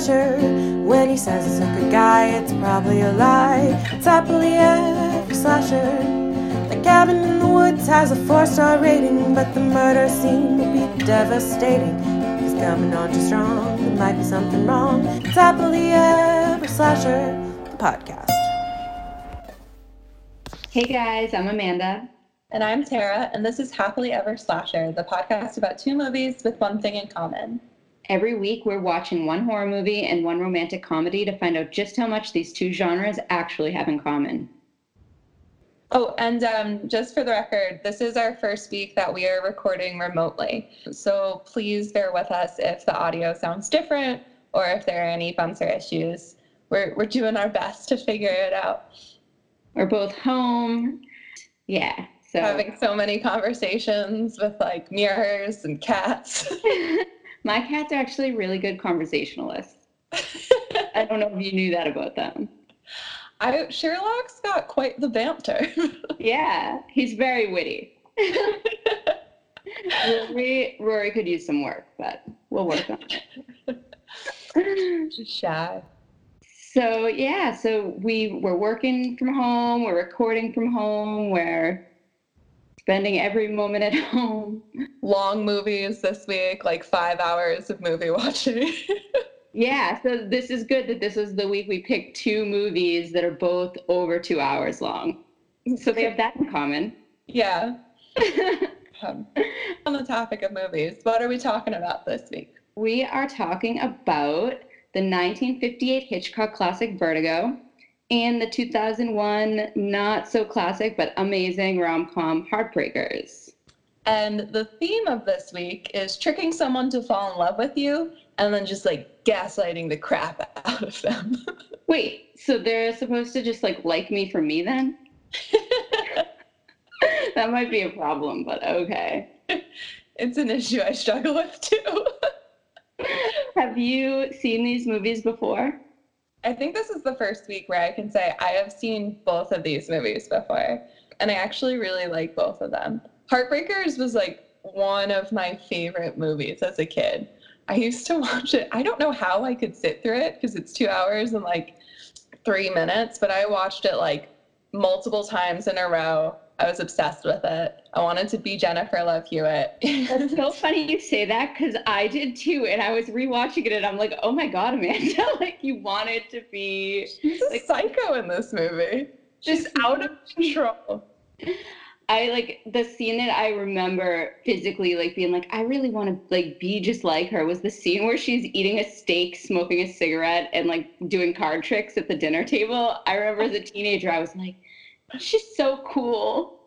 Slasher. When he says it's a good guy, it's probably a lie. It's Happily Ever Slasher. The cabin in the woods has a 4-star rating, but the murder scene will be devastating. He's coming on too strong, there might be something wrong. It's Happily Ever Slasher, the podcast. Hey guys, I'm Amanda. And I'm Tara, and this is Happily Ever Slasher, the podcast about two movies with one thing in common. Every week, we're watching one horror movie and one romantic comedy to find out just how much these two genres actually have in common. Oh, and just for the record, this is our first week that we are recording remotely. So please bear with us if the audio sounds different or if there are any bumps or issues. We're doing our best to figure it out. We're both home. Yeah. So. Having so many conversations with like mirrors and cats. My cats are actually really good conversationalists. I don't know if you knew that about them. Sherlock's got quite the banter. Yeah, he's very witty. Rory could use some work, but we'll work on it. Just shy. So we're working from home, we're recording from home, we're spending every moment at home. Long movies this week, like 5 hours of movie watching. Yeah, so this is good that this is the week we picked two movies that are both over 2 hours long. So they have that in common. Yeah. On the topic of movies, what are we talking about this week? We are talking about the 1958 Hitchcock classic Vertigo, and the 2001 not-so-classic but amazing rom-com Heartbreakers. And the theme of this week is tricking someone to fall in love with you and then just, like, gaslighting the crap out of them. Wait, so they're supposed to just, like me for me then? That might be a problem, but okay. It's an issue I struggle with, too. Have you seen these movies before? I think this is the first week where I can say I have seen both of these movies before, and I actually really like both of them. Heartbreakers was, like, one of my favorite movies as a kid. I used to watch it. I don't know how I could sit through it because it's 2 hours and, like, 3 minutes, but I watched it, like, multiple times in a row. I was obsessed with it. I wanted to be Jennifer Love Hewitt. That's so funny you say that because I did too. And I was rewatching it and I'm like, oh my God, Amanda, like you wanted to be. She's like, a psycho in this movie. Just out of control. I like the scene that I remember physically like being like, I really want to like be just like her was the scene where she's eating a steak, smoking a cigarette and like doing card tricks at the dinner table. I remember as a teenager, I was like, she's so cool.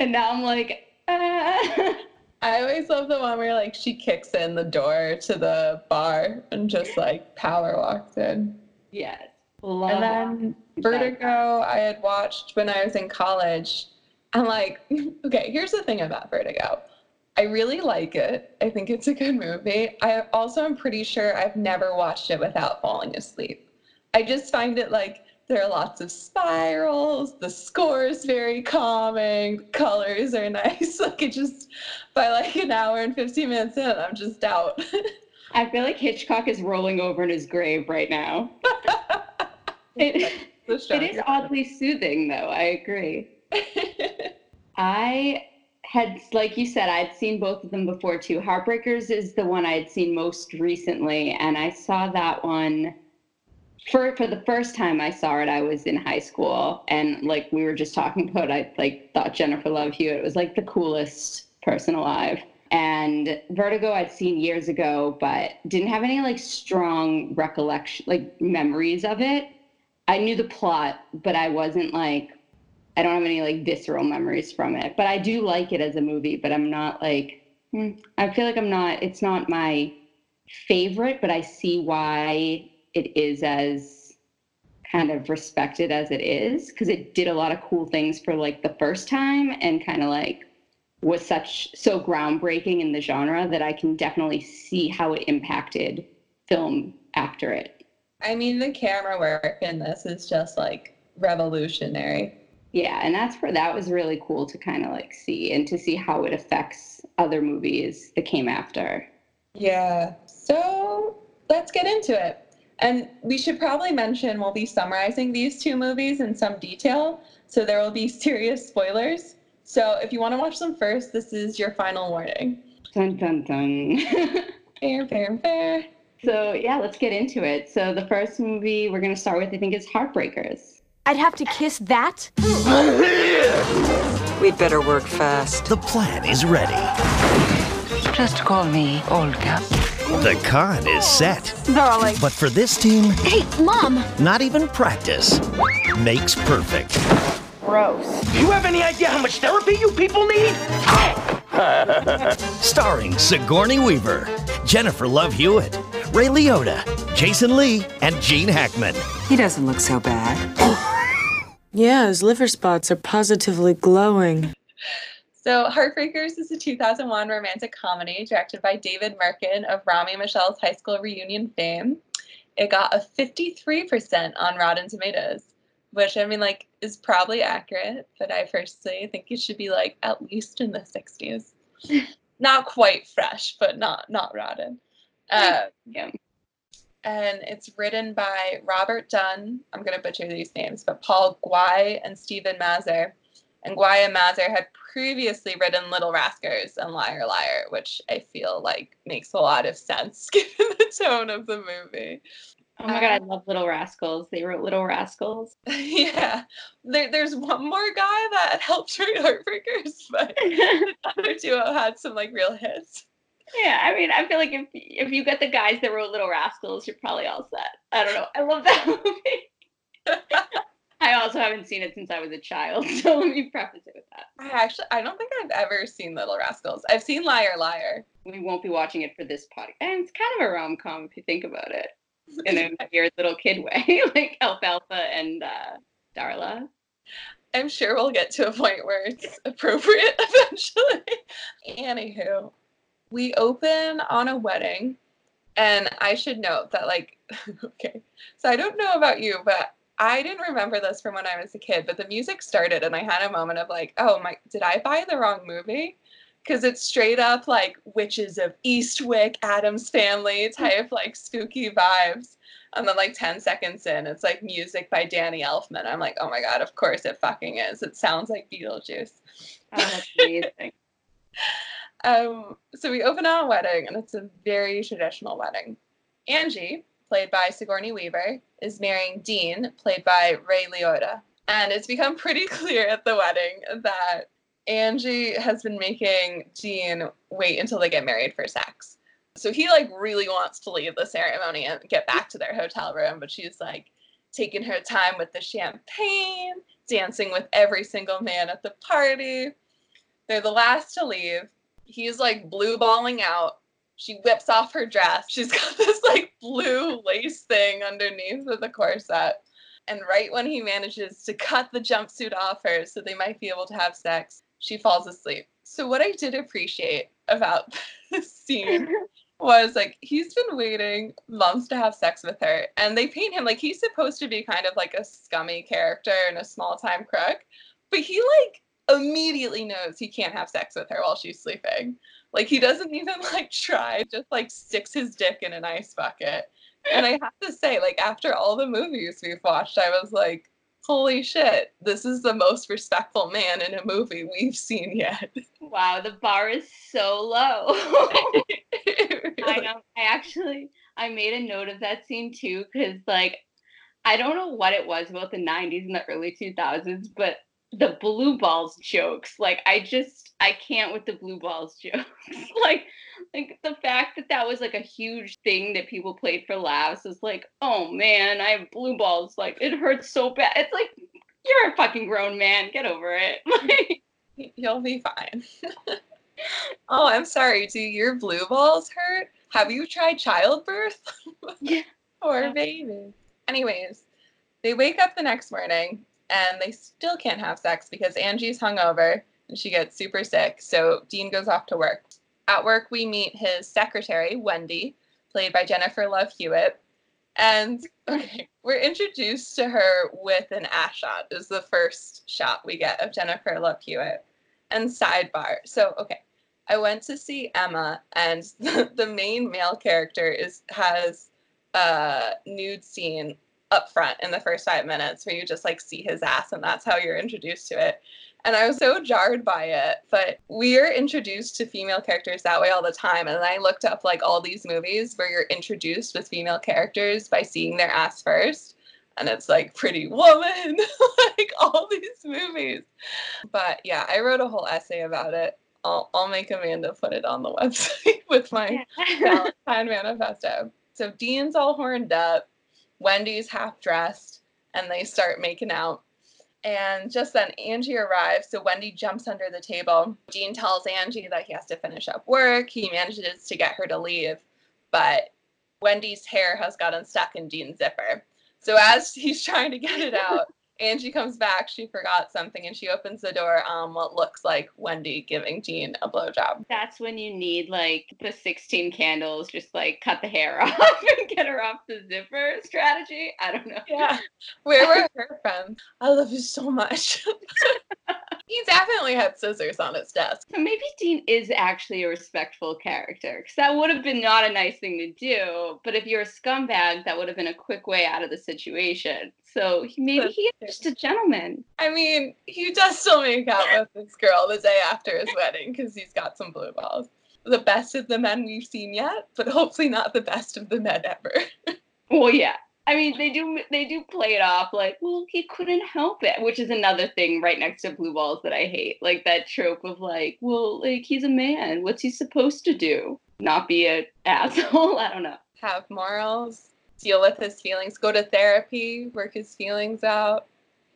And now I'm like, I always love the one where, like, she kicks in the door to the bar and just, like, power walks in. Yes. Love and then that. Vertigo I had watched when I was in college. I'm like, okay, here's the thing about Vertigo. I really like it. I think it's a good movie. I also am pretty sure I've never watched it without falling asleep. I just find it, like, there are lots of spirals, the score is very calming, the colors are nice. Like it just, by like an hour and 15 minutes in, I'm just out. I feel like Hitchcock is rolling over in his grave right now. It is oddly soothing though, I agree. I had, like you said, I'd seen both of them before too. Heartbreakers is the one I had seen most recently and I saw that one. For the first time I saw it, I was in high school, and, like, we were just talking about, I, like, thought Jennifer Love Hewitt was, like, the coolest person alive. And Vertigo I'd seen years ago, but didn't have any, like, strong recollection, like, memories of it. I knew the plot, but I wasn't, like, I don't have any, like, visceral memories from it. But I do like it as a movie, but I'm not, like, I feel like I'm not, it's not my favorite, but I see why it is as kind of respected as it is because it did a lot of cool things for like the first time and kind of like was so groundbreaking in the genre that I can definitely see how it impacted film after it. I mean, the camera work in this is just like revolutionary. Yeah. And that was really cool to kind of like see and to see how it affects other movies that came after. Yeah. So let's get into it. And we should probably mention we'll be summarizing these two movies in some detail, so there will be serious spoilers. So if you want to watch them first, this is your final warning. Dun, dun, dun. Fair, fair, fair. So yeah, let's get into it. So the first movie we're going to start with, I think, is Heartbreakers. I'd have to kiss that? We'd better work fast. The plan is ready. Just call me Olga. The con is set. Darling. But for this team... Hey, Mom! Not even practice makes perfect. Gross. Do you have any idea how much therapy you people need? Starring Sigourney Weaver, Jennifer Love Hewitt, Ray Liotta, Jason Lee, and Gene Hackman. He doesn't look so bad. Yeah, his liver spots are positively glowing. So Heartbreakers is a 2001 romantic comedy directed by David Merkin of Rami Malek's High School Reunion fame. It got a 53% on Rotten Tomatoes, which, I mean, like, is probably accurate, but I personally think it should be, like, at least in the 60s. Not quite fresh, but not rotten. Yeah. And it's written by Robert Dunn, I'm going to butcher these names, but Paul Gwai and Stephen Mazur. And Gwai and Mazur had previously written Little Rascals and Liar Liar, which I feel like makes a lot of sense given the tone of the movie. Oh my God, I love Little Rascals. They wrote Little Rascals. Yeah. There's one more guy that helped write Heartbreakers, but the other duo had some, like, real hits. Yeah, I mean, I feel like if you get the guys that wrote Little Rascals, you're probably all set. I don't know. I love that movie. I also haven't seen it since I was a child, so let me preface it with that. I don't think I've ever seen Little Rascals. I've seen Liar Liar. We won't be watching it for this podcast. And it's kind of a rom-com if you think about it. In a weird little kid way, like Alfalfa and Darla. I'm sure we'll get to a point where it's appropriate eventually. Anywho, we open on a wedding, and I should note that, like, okay, so I don't know about you, but I didn't remember this from when I was a kid, but the music started, and I had a moment of, like, oh, my, did I buy the wrong movie? Because it's straight up, like, Witches of Eastwick, Addams Family type, like, spooky vibes. And then, like, 10 seconds in, it's, like, music by Danny Elfman. I'm like, oh, my God, of course it fucking is. It sounds like Beetlejuice. Oh, that's amazing. So we open on a wedding, and it's a very traditional wedding. Angie, played by Sigourney Weaver, is marrying Dean, played by Ray Liotta. And it's become pretty clear at the wedding that Angie has been making Dean wait until they get married for sex. So he, like, really wants to leave the ceremony and get back to their hotel room, but she's, like, taking her time with the champagne, dancing with every single man at the party. They're the last to leave. He's, like, blue balling out. She whips off her dress. She's got this, like, blue lace thing underneath with the corset. And right when he manages to cut the jumpsuit off her so they might be able to have sex, she falls asleep. So what I did appreciate about this scene was, like, he's been waiting months to have sex with her. And they paint him, like, he's supposed to be kind of, like, a scummy character and a small-time crook. But he, like, immediately knows he can't have sex with her while she's sleeping. Like, he doesn't even, like, try. Just, like, sticks his dick in an ice bucket. And I have to say, like, after all the movies we've watched, I was like, holy shit, this is the most respectful man in a movie we've seen yet. Wow, the bar is so low. Really? I know. I made a note of that scene, too, because, like, I don't know what it was about the 90s and the early 2000s, but the blue balls jokes, like, I can't with the blue balls jokes. like the fact that was, like, a huge thing that people played for laughs is like, oh man, I have blue balls, like, it hurts so bad. It's like, you're a fucking grown man, get over it. Like, you'll be fine. Oh, I'm sorry, do your blue balls hurt? Have you tried childbirth? Yeah. Poor baby. Anyways, they wake up the next morning and they still can't have sex because Angie's hungover and she gets super sick. So Dean goes off to work. At work, we meet his secretary, Wendy, played by Jennifer Love Hewitt. And okay, we're introduced to her with an ass shot, is the first shot we get of Jennifer Love Hewitt. And sidebar. So, okay, I went to see Emma, and the main male character has nude scene up front in the first 5 minutes where you just like see his ass and that's how you're introduced to it. And I was so jarred by it, but we're introduced to female characters that way all the time. And I looked up like all these movies where you're introduced with female characters by seeing their ass first. And it's like Pretty Woman, like all these movies. But yeah, I wrote a whole essay about it. I'll make Amanda put it on the website with my Valentine manifesto. So Dean's all horned up, Wendy's half dressed, and they start making out. And just then Angie arrives, so Wendy jumps under the table. Dean tells Angie that he has to finish up work. He manages to get her to leave, but Wendy's hair has gotten stuck in Dean's zipper. So as he's trying to get it out, Angie comes back. She forgot something, and she opens the door on what looks like Wendy giving Dean a blowjob. That's when you need, like, the 16 candles, just, like, cut the hair off and get her off the zipper strategy. I don't know. Yeah. Where were her from? I love you so much. He definitely had scissors on his desk. So maybe Dean is actually a respectful character, because that would have been not a nice thing to do. But if you're a scumbag, that would have been a quick way out of the situation. So maybe he is just a gentleman. I mean, he does still make out with this girl the day after his wedding because he's got some blue balls. The best of the men we've seen yet, but hopefully not the best of the men ever. Well, yeah. I mean, they do play it off like, well, he couldn't help it, which is another thing right next to blue balls that I hate. Like that trope of like, well, like he's a man. What's he supposed to do? Not be an asshole? I don't know. Have morals, deal with his feelings, go to therapy, work his feelings out.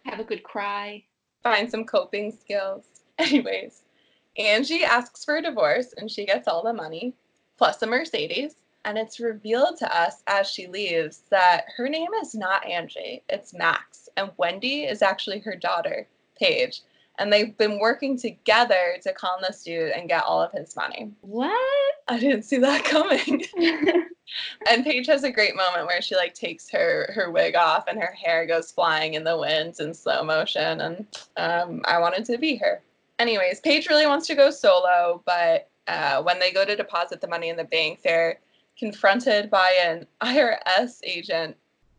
Have a good cry. Find some coping skills. Anyways, Angie asks for a divorce and she gets all the money, plus a Mercedes. And it's revealed to us as she leaves that her name is not Angie, it's Max. And Wendy is actually her daughter, Paige. And they've been working together to con this dude and get all of his money. What? I didn't see that coming. And Paige has a great moment where she like takes her wig off and her hair goes flying in the wind in slow motion. And I wanted to be her. Anyways, Paige really wants to go solo, but when they go to deposit the money in the bank, they're confronted by an IRS agent,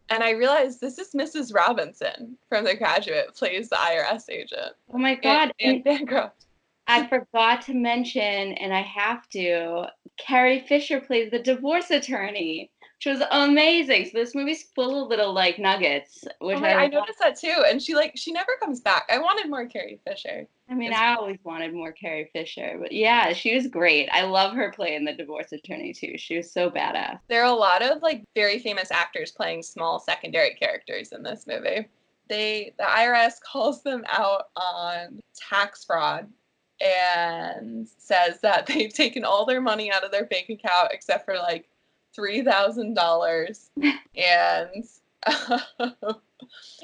and I realized this is Mrs. Robinson from The Graduate, plays the IRS agent. Oh my God. And bankrupt. I forgot to mention, and I have to, Carrie Fisher plays the divorce attorney, which was amazing. So this movie's full of little like nuggets. Which I noticed that too, and she never comes back. I wanted more Carrie Fisher. I mean, I always wanted more Carrie Fisher, but yeah, she was great. I love her playing the divorce attorney too. She was so badass. There are a lot of like very famous actors playing small secondary characters in this movie. The IRS calls them out on tax fraud and says that they've taken all their money out of their bank account except for like $3,000 and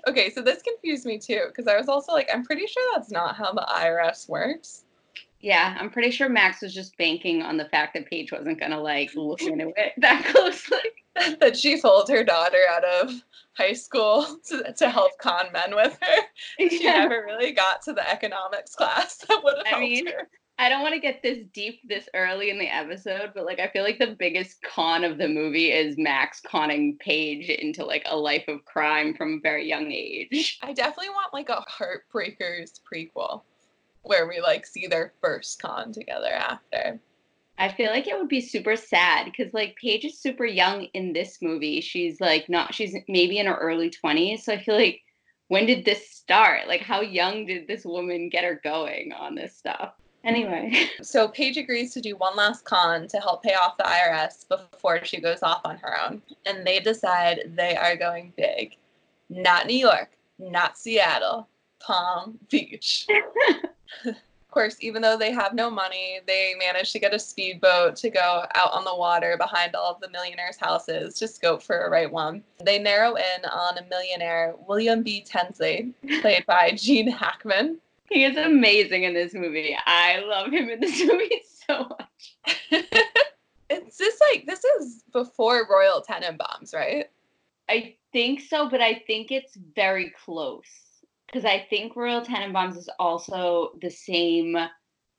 okay, so this confused me too because I was also like, I'm pretty sure that's not how the IRS works. Yeah, I'm pretty sure Max was just banking on the fact that Paige wasn't gonna like look into it that closely. That she sold her daughter out of high school to help con men with her. Yeah. She never really got to the economics class that would have helped her. I don't want to get this deep this early in the episode, but, like, I feel like the biggest con of the movie is Max conning Paige into, like, a life of crime from a very young age. I definitely want, like, a Heartbreakers prequel where we, like, see their first con together after. I feel like it would be super sad because, like, Paige is super young in this movie. She's, like, she's maybe in her early 20s, so I feel like, when did this start? Like, how young did this woman get her going on this stuff? Anyway. So Paige agrees to do one last con to help pay off the IRS before she goes off on her own. And they decide they are going big. Not New York. Not Seattle. Palm Beach. Of course, even though they have no money, they manage to get a speedboat to go out on the water behind all of the millionaires' houses to scope for a right one. They narrow in on a millionaire, William B. Tensley, played by Gene Hackman. He is amazing in this movie. I love him in this movie so much. It's just like, this is before Royal Tenenbaums, right? I think so, but I think it's very close. Because I think Royal Tenenbaums is also the same.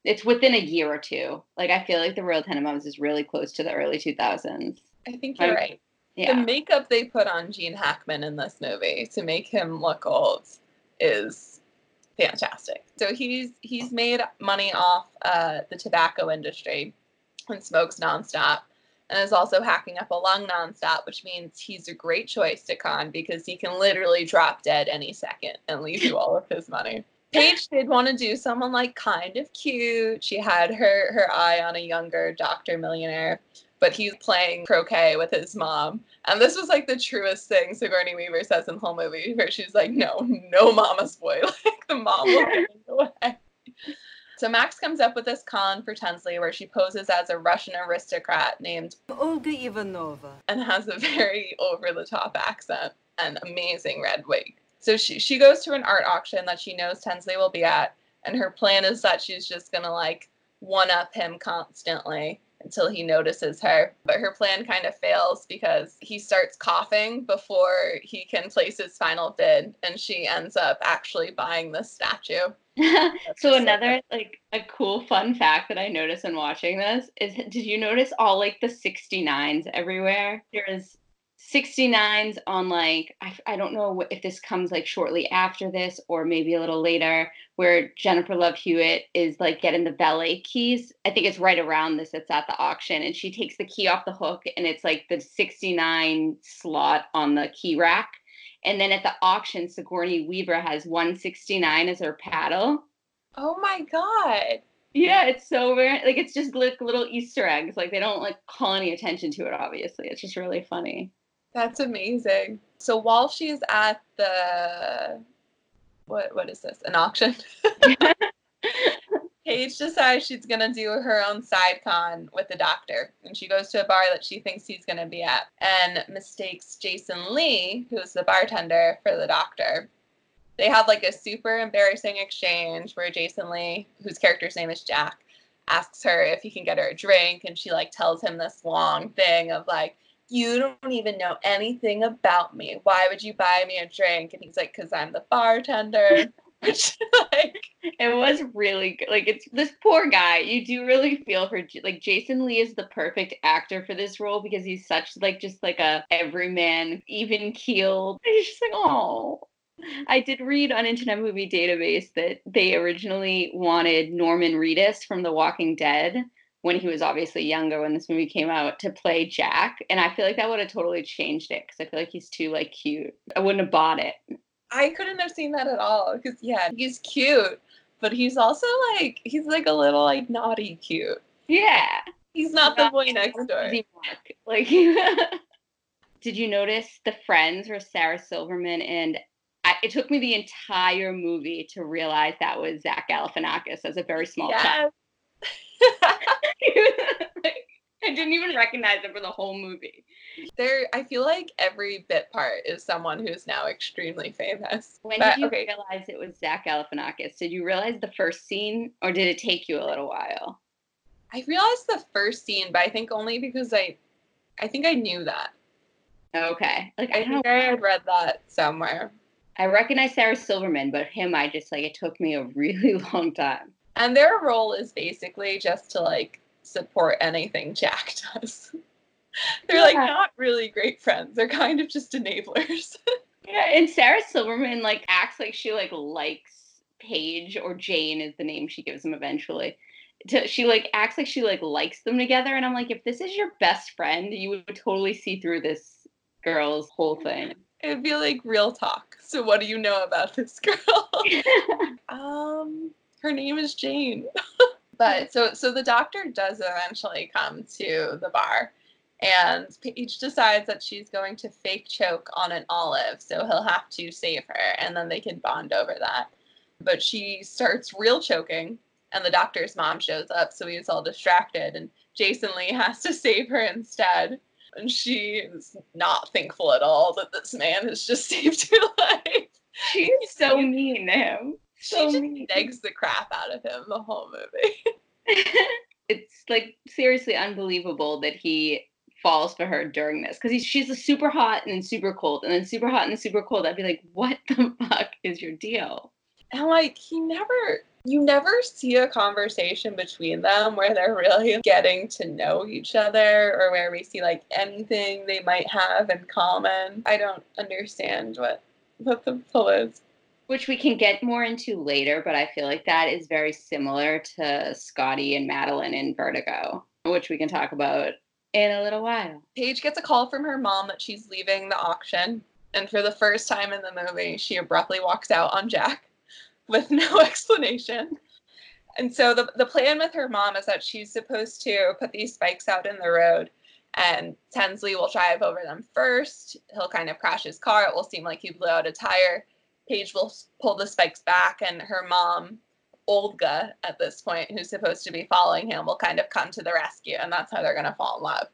It's within a year or two. Like, I feel like the Royal Tenenbaums is really close to the early 2000s. I think you're right. Yeah. The makeup they put on Gene Hackman in this movie to make him look old is fantastic. So he's made money off the tobacco industry and smokes nonstop, and is also hacking up a lung nonstop, which means he's a great choice to con because he can literally drop dead any second and leave you all of his money. Paige did want to do someone like kind of cute. She had her eye on a younger doctor millionaire, but he's playing croquet with his mom. And this was like the truest thing Sigourney Weaver says in the whole movie, where she's like, no mama's boy. Like the mom will get in the way. So Max comes up with this con for Tinsley where she poses as a Russian aristocrat named Olga Ivanova and has a very over-the-top accent and amazing red wig. So she goes to an art auction that she knows Tinsley will be at, and her plan is that she's just going to, like, one-up him constantly until he notices her. But her plan kind of fails because he starts coughing before he can place his final bid, and she ends up actually buying this statue. So another a cool fun fact that I noticed in watching this is, did you notice all the 69s everywhere? There's 69s on I don't know if this comes shortly after this or maybe a little later, where Jennifer Love Hewitt is getting the valet keys. I think it's right around this. It's at the auction and she takes the key off the hook and it's the 69 slot on the key rack. And then at the auction, Sigourney Weaver has 169 as her paddle. Oh, my God. Yeah, it's so weird. It's just little Easter eggs. They don't, call any attention to it, obviously. It's just really funny. That's amazing. So while she's at the... What is this? An auction? Paige decides she's going to do her own side con with the doctor, and she goes to a bar that she thinks he's going to be at and mistakes Jason Lee, who's the bartender, for the doctor. They have a super embarrassing exchange where Jason Lee, whose character's name is Jack, asks her if he can get her a drink, and she tells him this long thing of you don't even know anything about me. Why would you buy me a drink? And he's because I'm the bartender. Which, it was really good. It's this poor guy. You do really feel for, Jason Lee is the perfect actor for this role because he's such, a everyman, even-keeled. He's just oh. I did read on Internet Movie Database that they originally wanted Norman Reedus from The Walking Dead, when he was obviously younger when this movie came out, to play Jack. And I feel that would have totally changed it because I feel he's too, cute. I wouldn't have bought it. I couldn't have seen that at all because, yeah, he's cute, but he's also, he's, a little, naughty cute. Yeah. He's not the boy next door. Did you notice the friends were Sarah Silverman and... it took me the entire movie to realize that was Zach Galifianakis as a very small child. I didn't even recognize it for the whole movie. I feel every bit part is someone who's now extremely famous. When did you realize it was Zach Galifianakis? Did you realize the first scene, or did it take you a little while? I realized the first scene, but I think only because I think I knew that. Okay. I think I had read that somewhere. I recognize Sarah Silverman, but him, I just, it took me a really long time. And their role is basically just to, support anything Jack does. They're, not really great friends. They're kind of just enablers. Yeah, and Sarah Silverman, acts like she, likes Paige, or Jane is the name she gives them eventually. She, acts like she, likes them together, and I'm if this is your best friend, you would totally see through this girl's whole thing. It'd be, real talk. So what do you know about this girl? Her name is Jane. But so the doctor does eventually come to the bar, and Paige decides that she's going to fake choke on an olive, so he'll have to save her, and then they can bond over that. But she starts real choking, and the doctor's mom shows up, so he's all distracted, and Jason Lee has to save her instead. And she is not thankful at all that this man has just saved her life. She's so mean to him. She just negs the crap out of him the whole movie. It's, seriously unbelievable that he falls for her during this. Because she's a super hot and super cold. And then super hot and super cold. I'd be what the fuck is your deal? And like, you never see a conversation between them where they're really getting to know each other, or where we see like anything they might have in common. I don't understand what the pull is. Which we can get more into later, but I feel like that is very similar to Scotty and Madeline in Vertigo, which we can talk about in a little while. Paige gets a call from her mom that she's leaving the auction, and for the first time in the movie, she abruptly walks out on Jack with no explanation. And so the plan with her mom is that she's supposed to put these spikes out in the road, and Tensley will drive over them first. He'll kind of crash his car. It will seem like he blew out a tire. Paige will pull the spikes back, and her mom, Olga, at this point, who's supposed to be following him, will kind of come to the rescue, and that's how they're going to fall in love.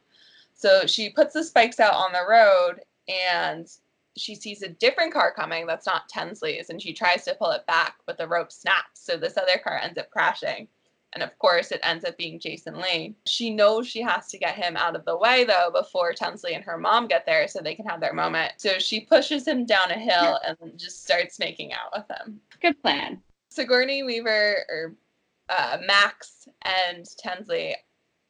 So she puts the spikes out on the road, and she sees a different car coming that's not Tensley's, and she tries to pull it back, but the rope snaps, so this other car ends up crashing. And, of course, it ends up being Jason Lee. She knows she has to get him out of the way, though, before Tensley and her mom get there so they can have their moment. So she pushes him down a hill and just starts making out with him. Good plan. Sigourney Weaver, or Max, and Tensley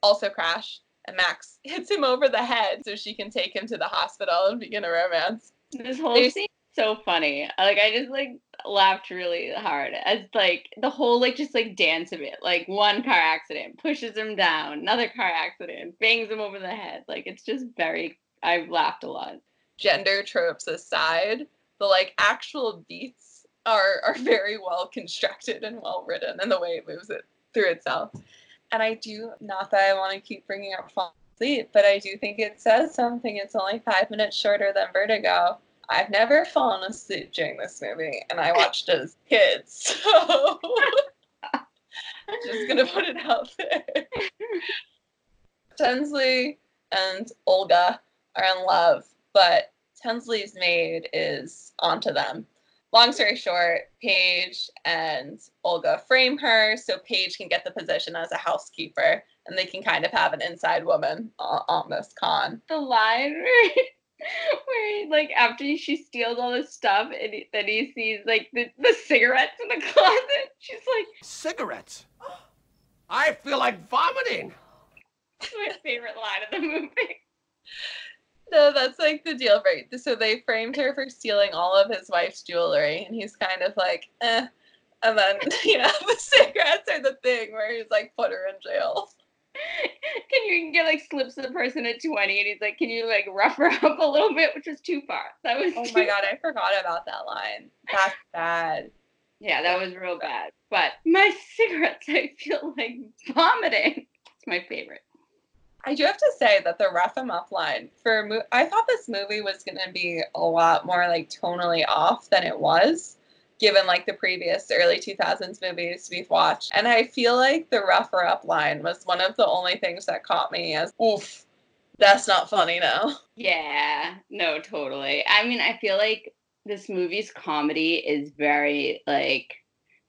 also crash, and Max hits him over the head so she can take him to the hospital and begin a romance. This whole scene is so funny. Like, I just, like, laughed really hard as like the whole like just like dance of it, like one car accident pushes him down, another car accident bangs him over the head. Like, it's just very, I've laughed a lot. Gender tropes aside, the like actual beats are very well constructed and well written, and the way it moves it through itself. And I do, not that I want to keep bringing up Fall Asleep, but I do think it says something. It's only 5 minutes shorter than Vertigo. I've never fallen asleep during this movie, and I watched it as a kid, so I'm just going to put it out there. Tensley and Olga are in love, but Tensley's maid is onto them. Long story short, Paige and Olga frame her so Paige can get the position as a housekeeper, and they can kind of have an inside woman on this con. The library. Where, like, after she steals all this stuff, and then he sees, like, the cigarettes in the closet. She's like, cigarettes? I feel like vomiting. That's my favorite line of the movie. No, that's, like, the deal breaker. So they framed her for stealing all of his wife's jewelry, and he's kind of like, eh. And then, you know, the cigarettes are the thing where he's like, put her in jail. Can you get like slips of the person at 20, and he's like, can you like rough her up a little bit, which was too far. That was my god, I forgot about that line. That's bad. Yeah, that was real bad. But my cigarettes, I feel like vomiting. It's my favorite. I do have to say that the rough him up line I thought this movie was going to be a lot more like tonally off than it was, given like the previous early 2000s movies we've watched. And I feel like the rough her up line was one of the only things that caught me as, oof, that's not funny now. Yeah, no, totally. I mean, I feel like this movie's comedy is very, like,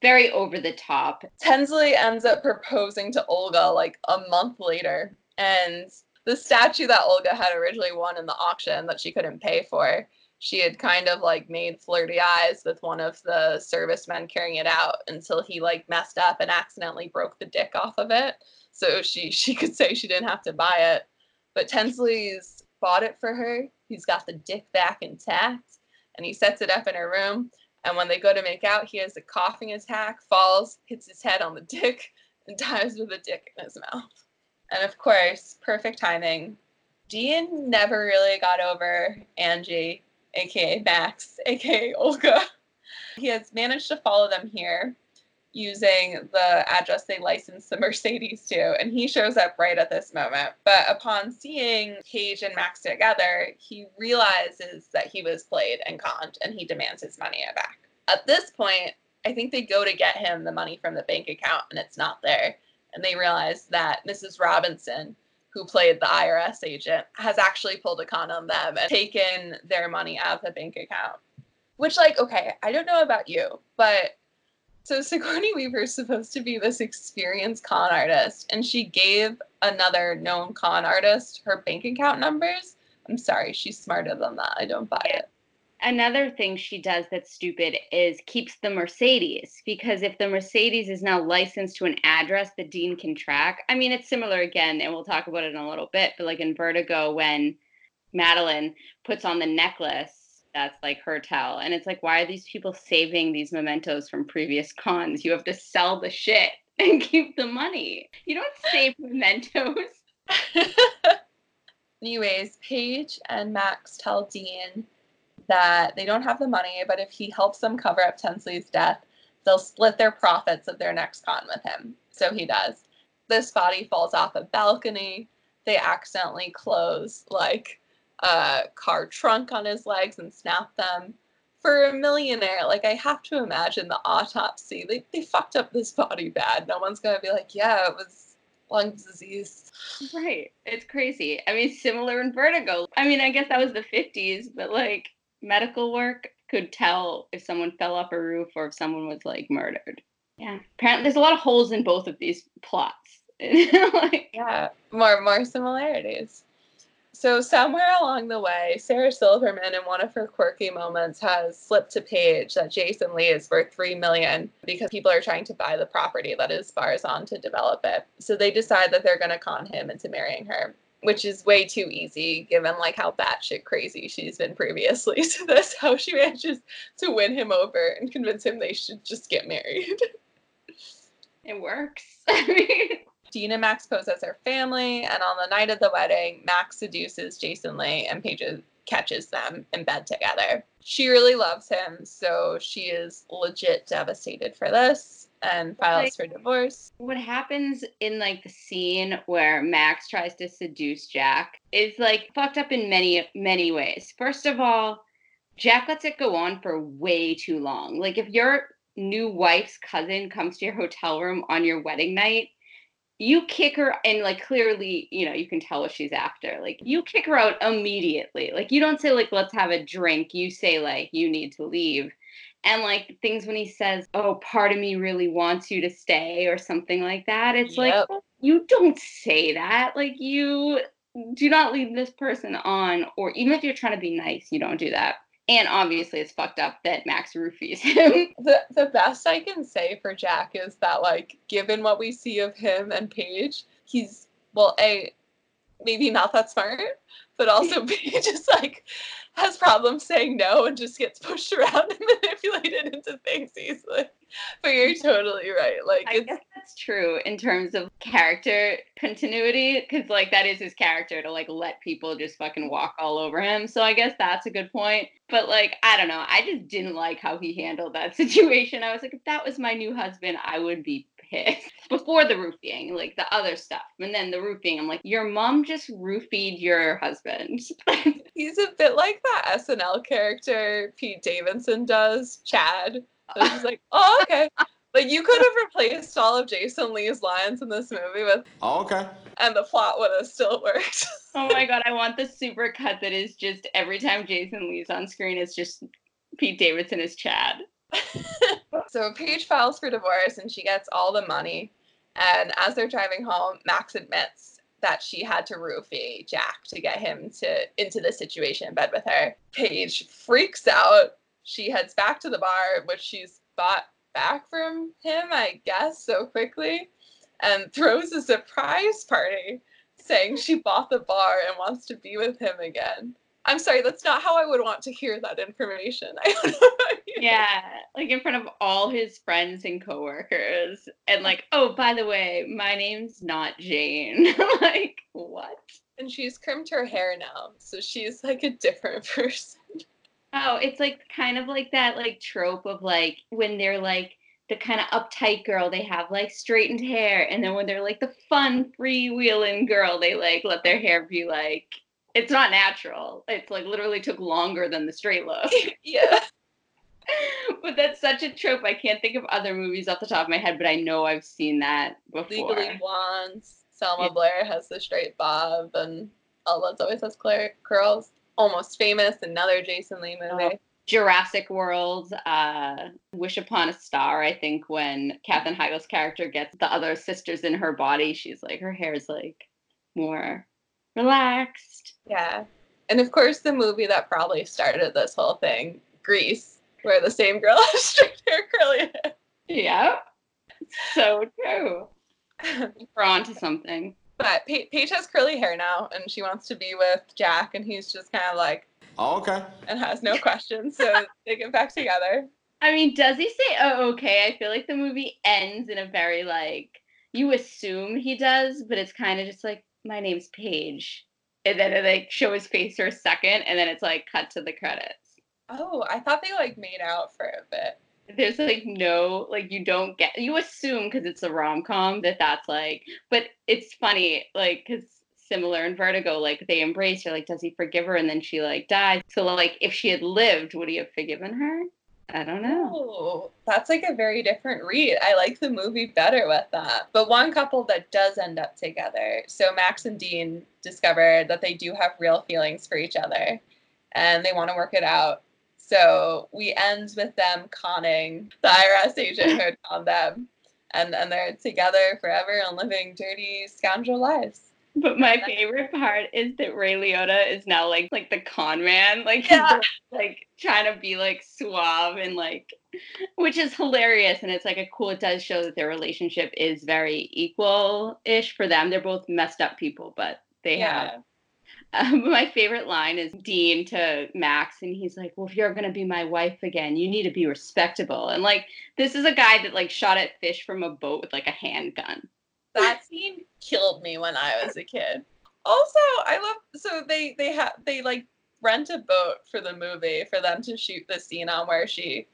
very over the top. Tensley ends up proposing to Olga like a month later. And the statue that Olga had originally won in the auction that she couldn't pay for, she had kind of, like, made flirty eyes with one of the servicemen carrying it out until he, like, messed up and accidentally broke the dick off of it. So she could say she didn't have to buy it. But Tensley's bought it for her. He's got the dick back intact. And he sets it up in her room. And when they go to make out, he has a coughing attack, falls, hits his head on the dick, and dies with a dick in his mouth. And, of course, perfect timing. Dean never really got over Angie, a.k.a. Max, a.k.a. Olga. He has managed to follow them here using the address they licensed the Mercedes to, and he shows up right at this moment. But upon seeing Paige and Max together, he realizes that he was played and conned, and he demands his money back. At this point, I think they go to get him the money from the bank account, and it's not there. And they realize that Mrs. Robinson, who played the IRS agent, has actually pulled a con on them and taken their money out of the bank account. Which, like, okay, I don't know about you, but so Sigourney Weaver is supposed to be this experienced con artist, and she gave another known con artist her bank account numbers. I'm sorry, she's smarter than that. I don't buy it. another thing she does that's stupid is keeps the Mercedes, because if the Mercedes is now licensed to an address that Dean can track, I mean, it's similar again, and we'll talk about it in a little bit, but like in Vertigo, when Madeline puts on the necklace, that's like her tell. And it's like, why are these people saving these mementos from previous cons? You have to sell the shit and keep the money. You don't save mementos. Anyways, Paige and Max tell Dean that they don't have the money, but if he helps them cover up Tensley's death, they'll split their profits of their next con with him. So he does. This body falls off a balcony. They accidentally close, like, a car trunk on his legs and snap them. For a millionaire, like, I have to imagine the autopsy. They fucked up this body bad. No one's going to be like, yeah, it was lung disease. Right. It's crazy. I mean, similar in Vertigo. I mean, I guess that was the 50s, but, like, medical work could tell if someone fell off a roof or if someone was, like, murdered. Yeah. Apparently, there's a lot of holes in both of these plots. Like, yeah, more similarities. So somewhere along the way, Sarah Silverman, in one of her quirky moments, has slipped to Paige that Jason Lee is worth $3 million because people are trying to buy the property that his bar is on to develop it. So they decide that they're going to con him into marrying her, which is way too easy given like how batshit crazy she's been previously. So that's how she manages to win him over and convince him they should just get married. It works. I mean... Dean and Max pose as her family, and on the night of the wedding, Max seduces Jason Lee, and Paige catches them in bed together. She really loves him, so she is legit devastated for this, and files for divorce. What happens in, like, the scene where Max tries to seduce Jack is, like, fucked up in many, many ways. First of all, Jack lets it go on for way too long. Like, if your new wife's cousin comes to your hotel room on your wedding night, you kick her, and, like, clearly, you know, you can tell what she's after. Like, you kick her out immediately. Like, you don't say, like, let's have a drink. You say, like, you need to leave. And, like, things when he says, oh, part of me really wants you to stay or something like that. It's yep. Like, you don't say that. Like, you do not leave this person on. Or even if you're trying to be nice, you don't do that. And obviously it's fucked up that Max roofies him. The best I can say for Jack is that, like, given what we see of him and Paige, he's, well, A, maybe not that smart, but also B, just, like, has problems saying no and just gets pushed around and manipulated into things easily. But you're totally right. Like, I guess that's true in terms of character continuity, because, like, that is his character, to, like, let people just fucking walk all over him. So I guess that's a good point. But, like, I don't know. I just didn't like how he handled that situation. I was like, if that was my new husband, I would be pissed. Before the roofing, like, the other stuff. And then the roofing, I'm like, your mom just roofied your husband. He's a bit like that SNL character Pete Davidson does, Chad. So she's like, oh, okay. Like, you could have replaced all of Jason Lee's lines in this movie with, oh, okay. And the plot would have still worked. Oh, my God. I want the super cut that is just every time Jason Lee's on screen, it's just Pete Davidson as Chad. So Paige files for divorce, and she gets all the money. And as they're driving home, Max admits that she had to roofie Jack to get him into this situation in bed with her. Paige freaks out. She heads back to the bar, which she's bought back from him, I guess, so quickly, and throws a surprise party saying she bought the bar and wants to be with him again. I'm sorry, that's not how I would want to hear that information. I don't know. Yeah, like in front of all his friends and coworkers, and like, oh, by the way, my name's not Jane. Like, what? And she's trimmed her hair now, so she's like a different person. Oh, it's, like, kind of like that, like, trope of, like, when they're, like, the kind of uptight girl, they have, like, straightened hair. And then when they're, like, the fun, freewheeling girl, they, like, let their hair be, like, it's not natural. It's, like, literally took longer than the straight look. Yeah. But that's such a trope. I can't think of other movies off the top of my head, but I know I've seen that before. Legally Blonde. Selma Blair has the straight bob, and Ella's always has curls. Almost Famous, another Jason Lee movie. Oh, Jurassic World, Wish Upon a Star, I think, when Katherine Heigl's character gets the other sisters in her body, she's like, her hair's, like, more relaxed. Yeah. And of course, the movie that probably started this whole thing, Grease, where the same girl has straight hair, curly hair. Yeah, so true. We're on to something. But Paige has curly hair now, and she wants to be with Jack, and he's just kind of like, oh, okay, and has no questions, so they get back together. I mean, does he say, oh, okay? I feel like the movie ends in a very, like, you assume he does, but it's kind of just like, my name's Paige. And then they, like, show his face for a second, and then it's, like, cut to the credits. Oh, I thought they, like, made out for a bit. There's, like, no, like, you don't get, you assume, because it's a rom-com, that that's, like, but it's funny, like, because similar in Vertigo, like, they embrace her, like, does he forgive her? And then she, like, dies. So, like, if she had lived, would he have forgiven her? I don't know. Oh, that's like a very different read. I like the movie better with that. But one couple that does end up together, so Max and Dean discover that they do have real feelings for each other and they want to work it out. So we end with them conning the IRS agent who conned them, and they're together forever and living dirty scoundrel lives. But my favorite part is that Ray Liotta is now, like the con man. Like, yeah. He's, like, trying to be, like, suave and, like, which is hilarious. And it's, like, a cool, it does show that their relationship is very equal-ish for them. They're both messed up people, but they have. My favorite line is Dean to Max, and he's like, well, if you're going to be my wife again, you need to be respectable. And, like, this is a guy that, like, shot at fish from a boat with, like, a handgun. That scene killed me when I was a kid. Also, I love, so they like rent a boat for the movie for them to shoot the scene on where she,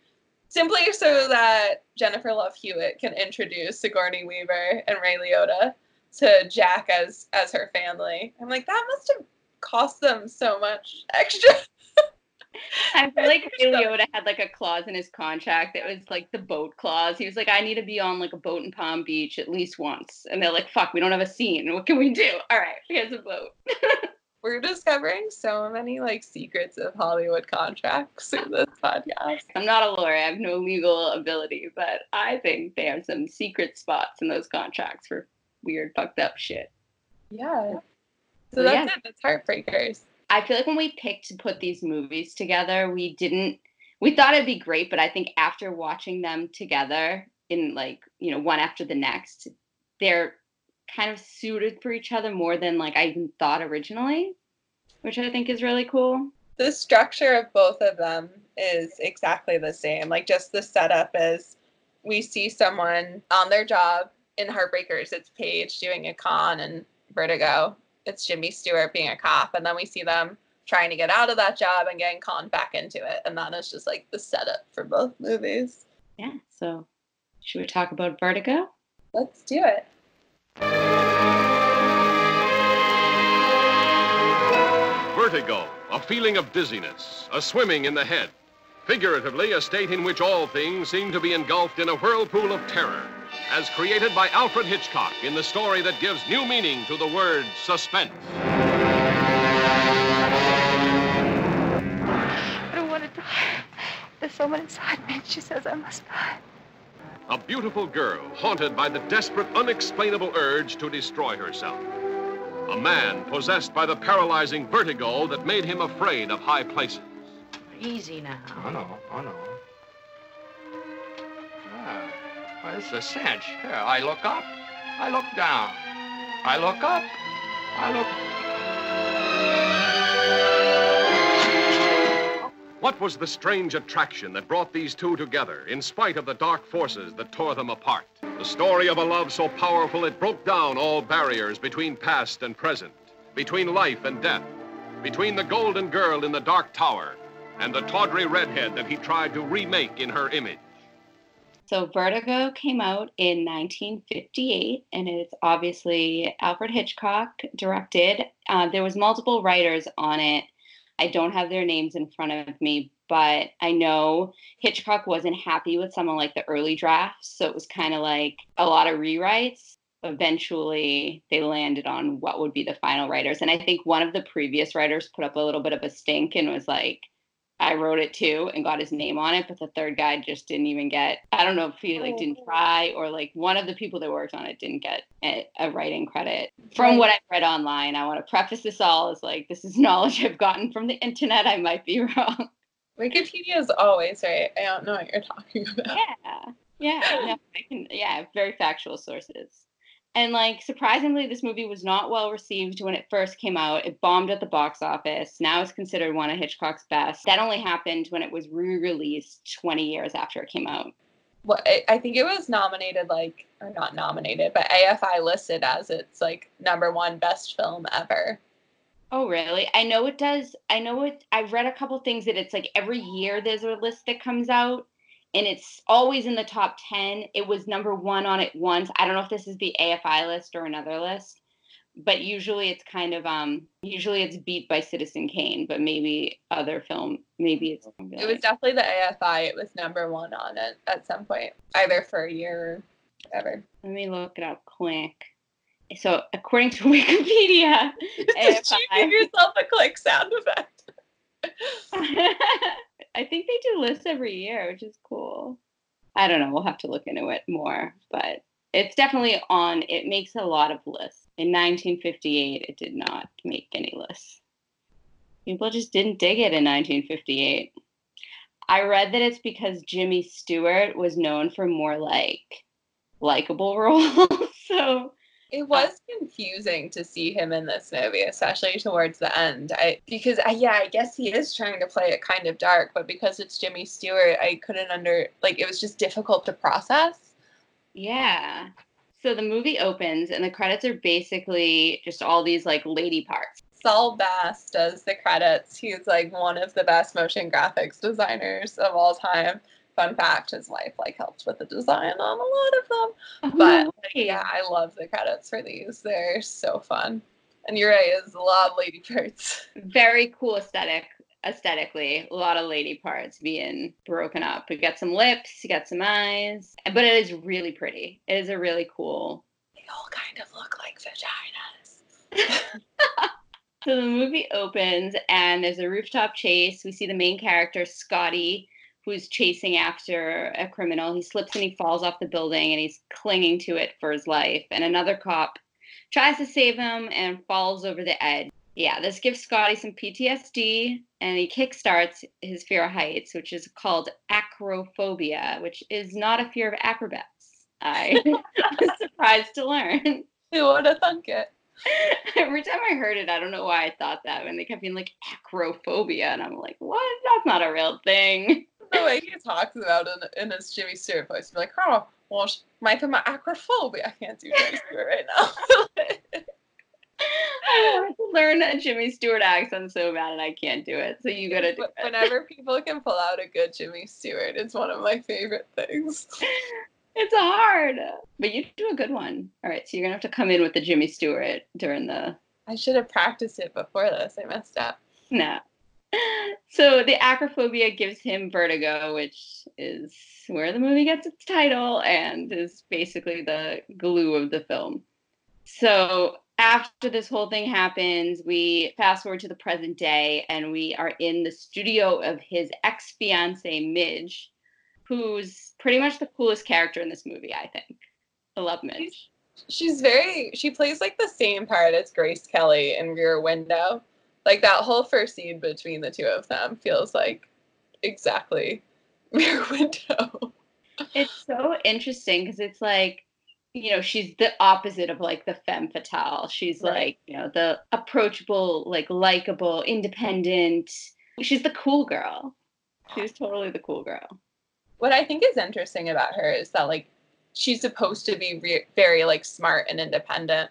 simply so that Jennifer Love Hewitt can introduce Sigourney Weaver and Ray Liotta to Jack as her family. I'm like, that must have cost them so much extra. I feel like Ray Liotta had, like, a clause in his contract that was, like, the boat clause. He was like, I need to be on, like, a boat in Palm Beach at least once. And they're like, fuck, we don't have a scene. What can we do? All right, here's a boat. We're discovering so many, like, secrets of Hollywood contracts in this podcast. I'm not a lawyer. I have no legal ability. But I think they have some secret spots in those contracts for weird, fucked up shit. Yeah. So that's it. That's Heartbreakers. I feel like when we picked to put these movies together, we thought it'd be great, but I think after watching them together in, like, you know, one after the next, they're kind of suited for each other more than, like, I even thought originally, which I think is really cool. The structure of both of them is exactly the same. Like, just the setup is we see someone on their job. In Heartbreakers, it's Paige doing a con, and Vertigo, it's Jimmy Stewart being a cop, and then we see them trying to get out of that job and getting conned back into it, and that is just, like, the setup for both movies. Yeah, so should we talk about Vertigo? Let's do it. Vertigo, a feeling of dizziness, a swimming in the head. Figuratively, a state in which all things seem to be engulfed in a whirlpool of terror, as created by Alfred Hitchcock in the story that gives new meaning to the word suspense. I don't want to die. There's someone inside me, and she says I must die. A beautiful girl haunted by the desperate, unexplainable urge to destroy herself. A man possessed by the paralyzing vertigo that made him afraid of high places. Easy now. Oh, no. Ah, well, this is a cinch. Here, I look up, I look down. I look up, I look... What was the strange attraction that brought these two together in spite of the dark forces that tore them apart? The story of a love so powerful it broke down all barriers between past and present, between life and death, between the golden girl in the dark tower and the tawdry redhead that he tried to remake in her image. So Vertigo came out in 1958, and it's obviously Alfred Hitchcock directed. There was multiple writers on it. I don't have their names in front of me, but I know Hitchcock wasn't happy with some of, like, the early drafts, so it was kind of like a lot of rewrites. Eventually, they landed on what would be the final writers, and I think one of the previous writers put up a little bit of a stink and was like, I wrote it too and got his name on it, but the third guy just didn't even get, I don't know if he like didn't try, or like one of the people that worked on it didn't get a writing credit. From what I've read online, I want to preface this all as like, this is knowledge I've gotten from the internet. I might be wrong. Wikipedia is always right. I don't know what you're talking about. Yeah, very factual sources. And, like, surprisingly, this movie was not well received when it first came out. It bombed at the box office. Now it's considered one of Hitchcock's best. That only happened when it was re-released 20 years after it came out. Well, I think it was nominated, like, or not nominated, but AFI listed as its, like, #1 best film ever. Oh, really? I know it does. I know it. I've read a couple things that it's, like, every year there's a list that comes out. And it's always in the top 10. It was #1 on it once. I don't know if this is the AFI list or another list, but usually it's kind of usually it's beat by Citizen Kane, but maybe other film. Maybe it's. It was definitely the AFI. It was #1 on it at some point, either for a year or ever. Let me look it up quick. So according to Wikipedia, did you give yourself a click sound effect? I think they do lists every year, which is cool. I don't know. We'll have to look into it more, but it's definitely on. It makes a lot of lists. In 1958, it did not make any lists. People just didn't dig it in 1958. I read that it's because Jimmy Stewart was known for more like likable roles. So it was confusing to see him in this movie, especially towards the end. I guess he is trying to play it kind of dark, but because it's Jimmy Stewart, I couldn't it was just difficult to process. Yeah. So the movie opens, and the credits are basically just all these, like, lady parts. Saul Bass does the credits. He's, like, one of the best motion graphics designers of all time. Fun fact, his wife, like, helped with the design on a lot of them. But, yeah, I love the credits for these. They're so fun. And Ray is a lot of lady parts. Very cool aesthetically. A lot of lady parts being broken up. You got some lips, you got some eyes. But it is really pretty. It is a really cool. They all kind of look like vaginas. So the movie opens, and there's a rooftop chase. We see the main character, Scotty, who's chasing after a criminal. He slips and he falls off the building, and he's clinging to it for his life. And another cop tries to save him and falls over the edge. Yeah, this gives Scotty some PTSD, and he kickstarts his fear of heights, which is called acrophobia, which is not a fear of acrobats. I was surprised to learn. Who would have thunk it? Every time I heard it, I don't know why I thought that, when they kept being like, acrophobia, and I'm like, what? That's not a real thing. The way he talks about it in his Jimmy Stewart voice, be like, oh, well, might be my acrophobia. I can't do Jimmy Stewart right now. I want to learn a Jimmy Stewart accent so bad, and I can't do it. So you gotta do it. Whenever people can pull out a good Jimmy Stewart, it's one of my favorite things. It's hard, but you do a good one. All right, so you're gonna have to come in with the Jimmy Stewart during the. I should have practiced it before this. I messed up. No. So the acrophobia gives him vertigo, which is where the movie gets its title and is basically the glue of the film. So after this whole thing happens, we fast forward to the present day, and we are in the studio of his ex-fiancée, Midge, who's pretty much the coolest character in this movie, I think. I love Midge. She plays, like, the same part as Grace Kelly in Rear Window. Like, that whole first scene between the two of them feels like exactly Rear Window. It's so interesting because it's like, you know, she's the opposite of, like, the femme fatale. She's, right. Like, you know, the approachable, like, likable, independent. She's the cool girl. She's totally the cool girl. What I think is interesting about her is that, like, she's supposed to be very, like, smart and independent.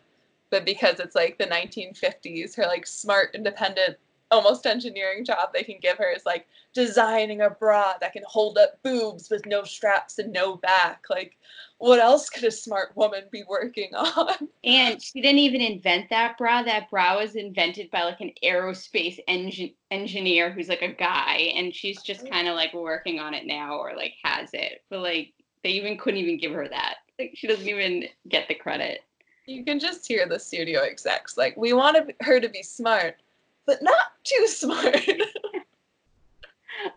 But because it's, like, the 1950s, her, like, smart, independent, almost engineering job they can give her is, like, designing a bra that can hold up boobs with no straps and no back. Like, what else could a smart woman be working on? And she didn't even invent that bra. That bra was invented by, like, an aerospace engineer who's, like, a guy. And she's just kind of, like, working on it now or, like, has it. But, like, they couldn't even give her that. Like, she doesn't even get the credit. You can just hear the studio execs, like, we want her to be smart, but not too smart.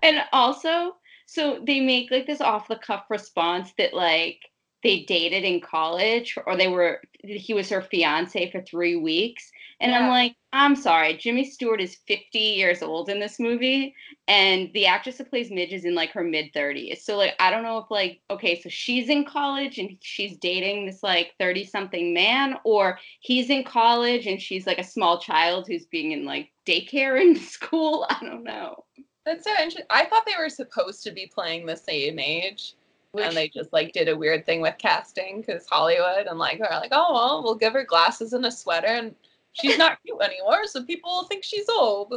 And also, so they make like this off the cuff response that like they dated in college, or he was her fiance for 3 weeks. And yeah. I'm like, I'm sorry, Jimmy Stewart is 50 years old in this movie, and the actress that plays Midge is in like her mid-30s. So like, I don't know if like, okay, so she's in college and she's dating this like 30-something man, or he's in college and she's like a small child who's being in like daycare in school. I don't know. That's so interesting. I thought they were supposed to be playing the same age. And they just, like, did a weird thing with casting because Hollywood, and, like, they're like, oh, well, we'll give her glasses and a sweater, and she's not cute anymore, so people will think she's old.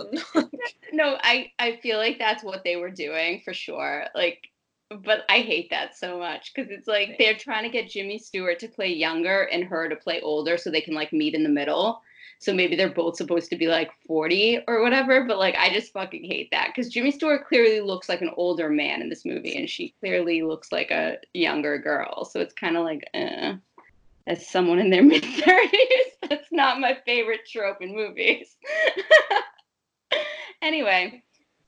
No, I feel like that's what they were doing for sure. Like, but I hate that so much because it's, like, they're trying to get Jimmy Stewart to play younger and her to play older so they can, like, meet in the middle. So maybe they're both supposed to be, like, 40 or whatever. But, like, I just fucking hate that. Because Jimmy Stewart clearly looks like an older man in this movie. And she clearly looks like a younger girl. So it's kind of like, as someone in their mid-30s, that's not my favorite trope in movies. Anyway,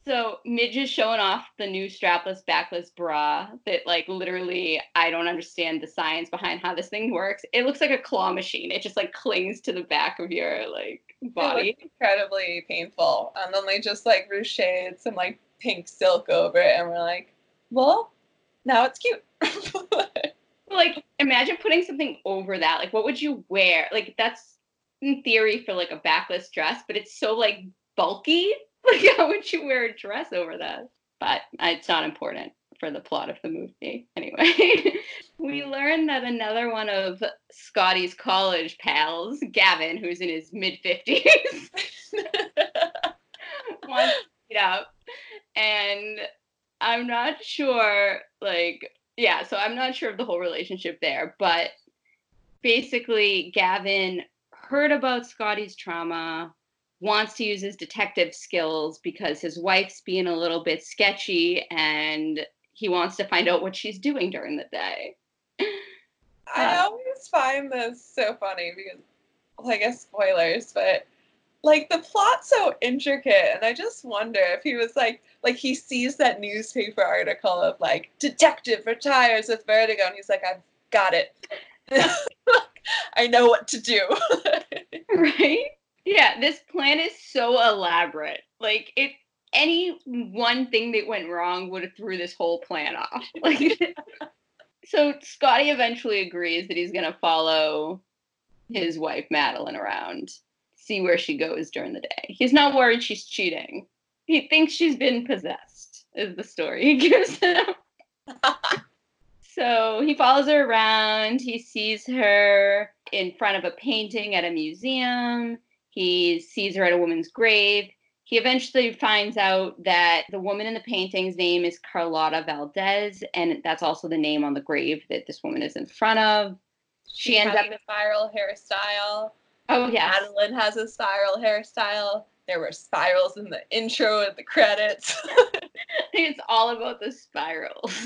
so Midge is showing off the new strapless, backless bra that, like, literally, I don't understand the science behind how this thing works. It looks like a claw machine. It just, like, clings to the back of your, like, body. It looks incredibly painful. And then they just, like, crocheted some, like, pink silk over it, and we're like, well, now it's cute. Like, imagine putting something over that. Like, what would you wear? Like, that's in theory for, like, a backless dress, but it's so, like, bulky. Like, how would you wear a dress over that? But it's not important for the plot of the movie. Anyway, we learn that another one of Scotty's college pals, Gavin, who's in his mid-50s, wants to meet up. And I'm not sure, like, yeah, so I'm not sure of the whole relationship there. But basically, Gavin heard about Scotty's trauma, wants to use his detective skills because his wife's being a little bit sketchy, and he wants to find out what she's doing during the day. I always find this so funny because, well, I guess spoilers, but, like, the plot's so intricate, and I just wonder if he was, like, he sees that newspaper article of, like, detective retires with vertigo, and he's like, I've got it. I know what to do. Right? Yeah, this plan is so elaborate. Like, if any one thing that went wrong would have threw this whole plan off. Like, so Scotty eventually agrees that he's going to follow his wife, Madeline, around, see where she goes during the day. He's not worried she's cheating. He thinks she's been possessed, is the story he gives him. So he follows her around. He sees her in front of a painting at a museum. He sees her at a woman's grave. He eventually finds out that the woman in the painting's name is Carlotta Valdez, and that's also the name on the grave that this woman is in front of. She ends up with a spiral hairstyle. Oh, yeah. Madeline has a spiral hairstyle. There were spirals in the intro and the credits. It's all about the spirals.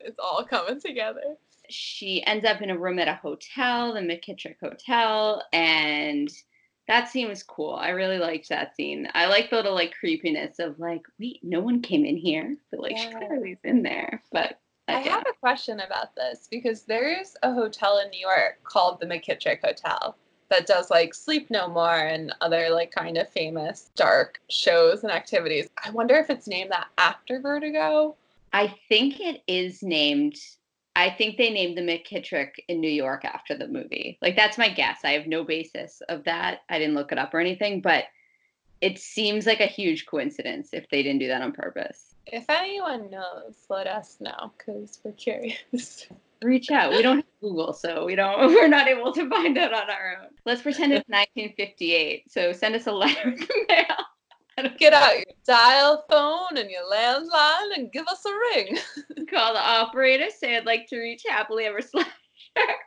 It's all coming together. She ends up in a room at a hotel, the McKittrick Hotel, and that scene was cool. I really liked that scene. I like the little, like, creepiness of, like, wait, no one came in here. But, like, yeah, she clearly's in there. But I have a question about this, because there's a hotel in New York called the McKittrick Hotel that does, like, Sleep No More and other, like, kind of famous dark shows and activities. I wonder if it's named that after Vertigo. I think it is named. I think they named the McKittrick in New York after the movie. Like, that's my guess. I have no basis of that. I didn't look it up or anything, but it seems like a huge coincidence if they didn't do that on purpose. If anyone knows, let us know, because we're curious. Reach out. We don't have Google, so we're not able to find out on our own. Let's pretend it's 1958, so send us a letter in the mail. Get out your dial phone and your landline and give us a ring. Call the operator, say I'd like to reach Happily Ever Slasher.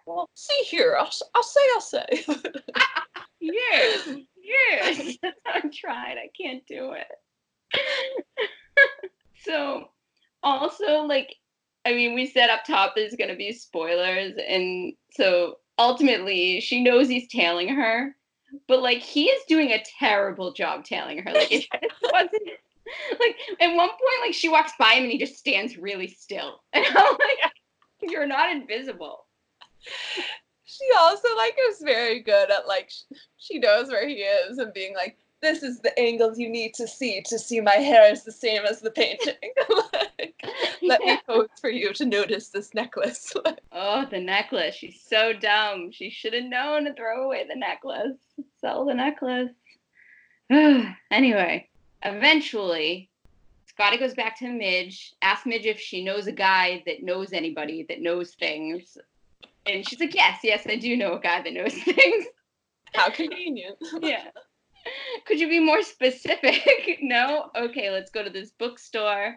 Well, see here, I'll say. Yes. I'm trying. I can't do it. So, also, like, I mean, we said up top there's going to be spoilers, and so, ultimately, she knows he's tailing her. But, like, he is doing a terrible job tailing her. Like, if this wasn't Like, at one point, like, she walks by him and he just stands really still. And I'm like, you're not invisible. She also, like, is very good at, like, she knows where he is and being like, this is the angle you need to see my hair is the same as the painting. Like, let me pose for you to notice this necklace. Oh, the necklace. She's so dumb. She should have known to throw away the necklace. Sell the necklace. Anyway, eventually, Scotty goes back to Midge, asks Midge if she knows a guy that knows anybody that knows things. And she's like, yes, I do know a guy that knows things. How convenient. Yeah. Could you be more specific? No? Okay, let's go to this bookstore.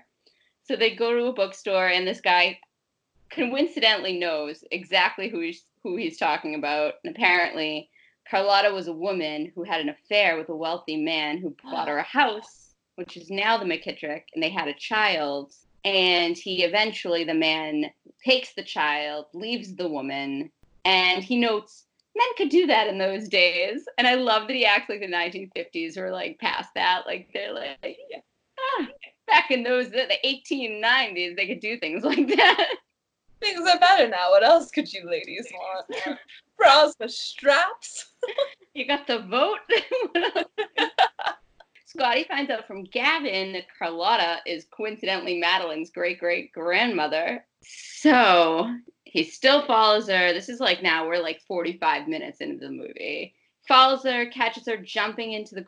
So they go to a bookstore, and this guy coincidentally knows exactly who he's talking about. And apparently, Carlotta was a woman who had an affair with a wealthy man who bought her a house, which is now the McKittrick, and they had a child. And he eventually, the man, takes the child, leaves the woman, and he notes, men could do that in those days. And I love that he acts like the 1950s were, like, past that. Like, they're like, back in those, the 1890s, they could do things like that. Things are better now. What else could you ladies want? Bras with straps. You got the vote. Scotty finds out from Gavin that Carlotta is coincidentally Madeline's great-great-grandmother. So he still follows her. This is like now we're like 45 minutes into the movie. Follows her, catches her jumping into the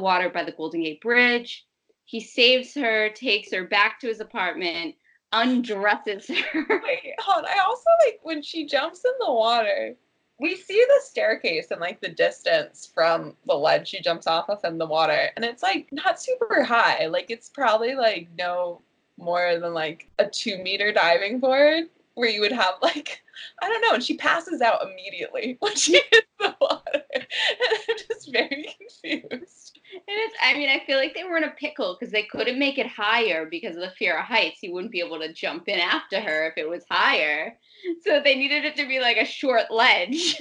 water by the Golden Gate Bridge. He saves her, takes her back to his apartment, undresses her. Wait, hold on. I also like when she jumps in the water. We see the staircase and, like, the distance from the ledge she jumps off of in the water. And it's, like, not super high. Like, it's probably, like, no more than, like, a 2-meter diving board where you would have, like, I don't know. And she passes out immediately when she hits the water. And I'm just very confused. And it's, I mean, I feel like they were in a pickle because they couldn't make it higher because of the fear of heights. He wouldn't be able to jump in after her if it was higher. So they needed it to be like a short ledge.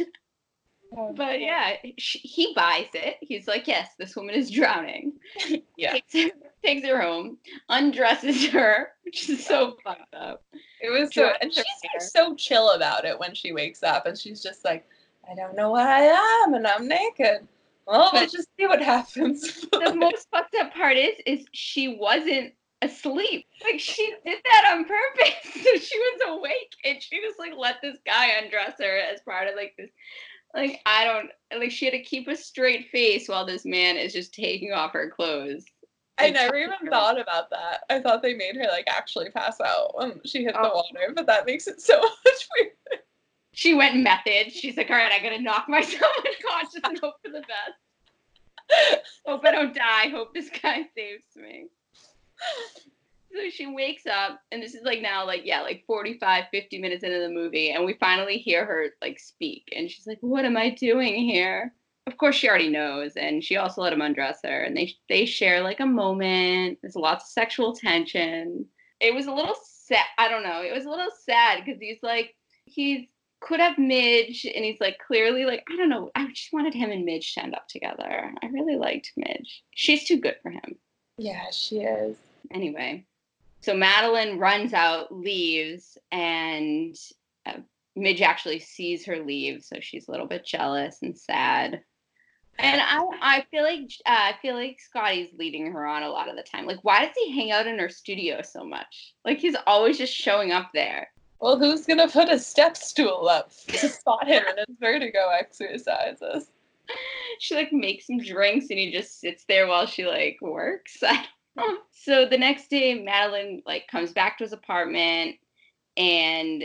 But yeah, he buys it. He's like, yes, this woman is drowning. Yeah. Takes her home, undresses her, which is so fucked up. It was so, and she's like so chill about it when she wakes up. And she's just like, I don't know what I am and I'm naked. Well, we'll just see what happens. The most fucked up part is she wasn't asleep. Like, she did that on purpose. So she was awake and she just, like, let this guy undress her as part of, like, this, like, I don't, like, she had to keep a straight face while this man is just taking off her clothes. I never even thought about that. I thought they made her, like, actually pass out when she hit the water, but that makes it so much weirder. She went method. She's like, all right, I gotta knock myself unconscious and hope for the best. Hope I don't die. Hope this guy saves me. So she wakes up, and this is, like, now, like, yeah, like, 45, 50 minutes into the movie, and we finally hear her, like, speak, and she's like, what am I doing here? Of course she already knows, and she also let him undress her, and they share, like, a moment. There's lots of sexual tension. It was a little sad. I don't know. It was a little sad, because he's, like, he's could have Midge, and he's, like, clearly, like, I don't know. I just wanted him and Midge to end up together. I really liked Midge. She's too good for him. Yeah, she is. Anyway, so Madeline runs out, leaves, and Midge actually sees her leave, so she's a little bit jealous and sad. And I feel like Scotty's leading her on a lot of the time. Like, why does he hang out in her studio so much? Like, he's always just showing up there. Well, who's gonna put a step stool up to spot him in his vertigo exercises? She, like, makes him drinks, and he just sits there while she, like, works. So the next day, Madeline, like, comes back to his apartment, and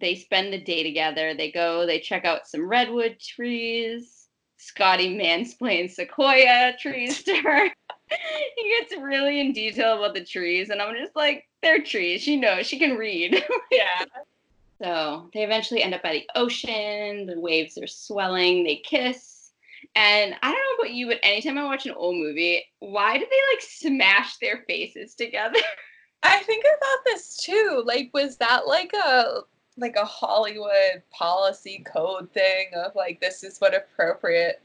they spend the day together. They go, they check out some redwood trees. Scotty mansplains sequoia trees to her. He gets really in detail about the trees, and I'm just like, they're trees. She knows. She can read. Yeah. So they eventually end up by the ocean. The waves are swelling. They kiss. And I don't know about you, but anytime I watch an old movie, why do they, like, smash their faces together? I think I thought this, too. Like, was that, like, a like a Hollywood policy code thing of like, this is what's appropriate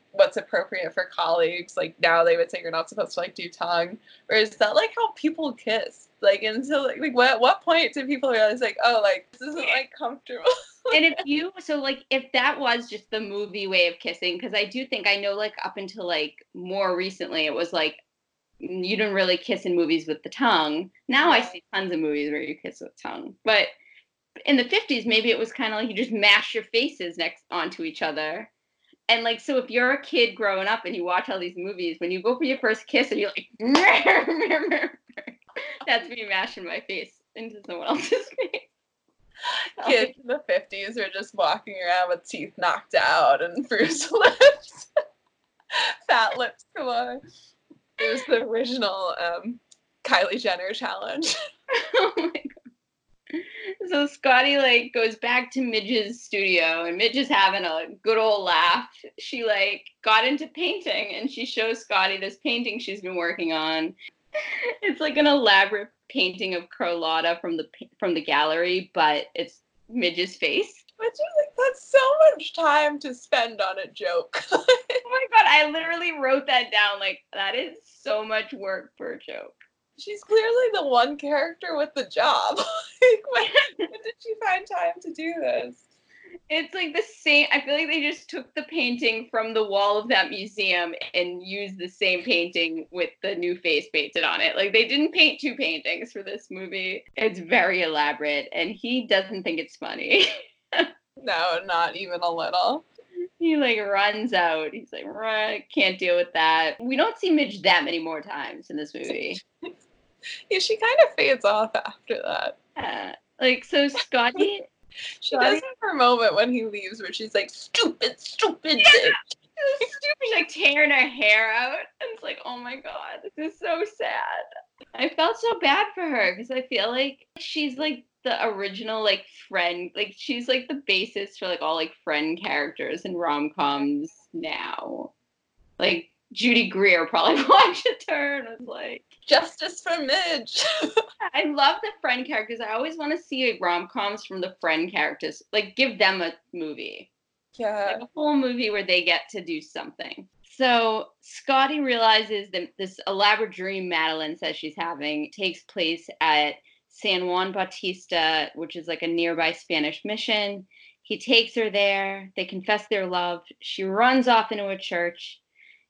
for colleagues. Like now they would say you're not supposed to like do tongue, or is that like how people kiss? Like, and so like what point do people realize like, oh, like this isn't like comfortable? And if that was just the movie way of kissing, because I do think I know like up until like more recently it was like you didn't really kiss in movies with the tongue. Now I see tons of movies where you kiss with tongue, but in the 50s maybe it was kind of like you just mash your faces next onto each other. And like, so if you're a kid growing up and you watch all these movies, when you go for your first kiss and you're like, that's me mashing my face into someone else's face. Kids in the 50s were just walking around with teeth knocked out and bruised lips. Fat lips come on. It was the original Kylie Jenner challenge. Oh my god. So Scotty like goes back to Midge's studio and Midge is having a good old laugh. She like got into painting and she shows Scotty this painting she's been working on. It's like an elaborate painting of Carlotta from the gallery, but it's Midge's face. Which is like, that's so much time to spend on a joke. Oh my god, I literally wrote that down. Like, that is so much work for a joke. She's clearly the one character with the job. Like, when did she find time to do this? It's like the same. I feel like they just took the painting from the wall of that museum and used the same painting with the new face painted on it. Like, they didn't paint two paintings for this movie. It's very elaborate, and he doesn't think it's funny. No, not even a little. He like runs out. He's like, can't deal with that. We don't see Midge that many more times in this movie. Yeah, she kind of fades off after that. Yeah. Like, so Scotty... She does have her moment when he leaves where she's like, stupid. Yeah, she's stupid. She's like tearing her hair out. And it's like, oh my god, this is so sad. I felt so bad for her because I feel like she's like the original like friend. Like she's like the basis for like all like friend characters in rom-coms now. Like Judy Greer probably watched her and was like, justice for Midge. I love the friend characters. I always want to see like, rom-coms from the friend characters. Like, give them a movie. Yeah. Like, a whole movie where they get to do something. So Scotty realizes that this elaborate dream Madeline says she's having takes place at San Juan Bautista, which is like a nearby Spanish mission. He takes her there. They confess their love. She runs off into a church.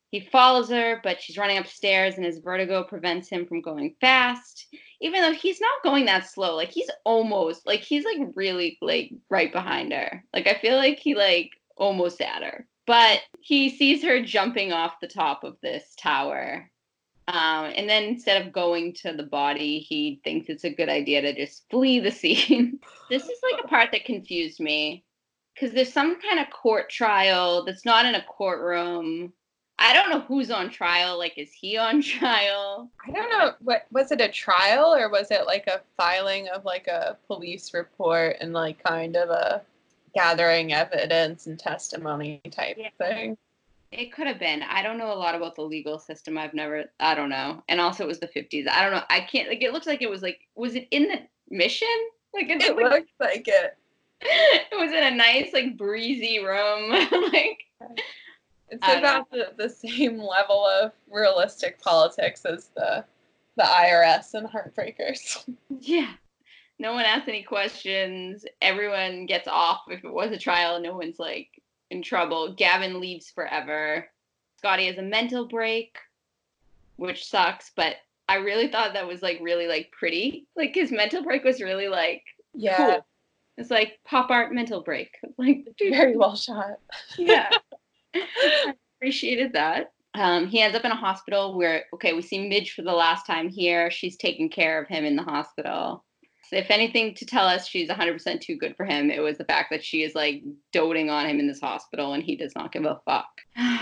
He follows her, but she's running upstairs, and his vertigo prevents him from going fast. Even though he's not going that slow, like, he's almost, like, he's, like, really, like, right behind her. Like, I feel like he, like, almost at her. But he sees her jumping off the top of this tower. And then instead of going to the body, he thinks it's a good idea to just flee the scene. This is, like, a part that confused me. Because there's some kind of court trial that's not in a courtroom. I don't know who's on trial. Like, is he on trial? I don't know. What was it, a trial, or was it like a filing of like a police report and like kind of a gathering evidence and testimony type thing? It could have been. I don't know a lot about the legal system. I don't know. And also it was the 50s. I don't know. I can't, like, it looks like it was like, was it in the mission? Like it looks like it. It was in a nice like breezy room. Like... It's about the same level of realistic politics as the IRS and Heartbreakers. Yeah. No one asks any questions. Everyone gets off. If it was a trial, no one's, like, in trouble. Gavin leaves forever. Scotty has a mental break, which sucks, but I really thought that was, like, really, like, pretty. Like, his mental break was really, like, cool. It's, like, pop art mental break. Like, very well shot. Yeah. I appreciated that. He ends up in a hospital where, we see Midge for the last time here. She's taking care of him in the hospital. So if anything to tell us she's 100% too good for him, it was the fact that she is, like, doting on him in this hospital and he does not give a fuck.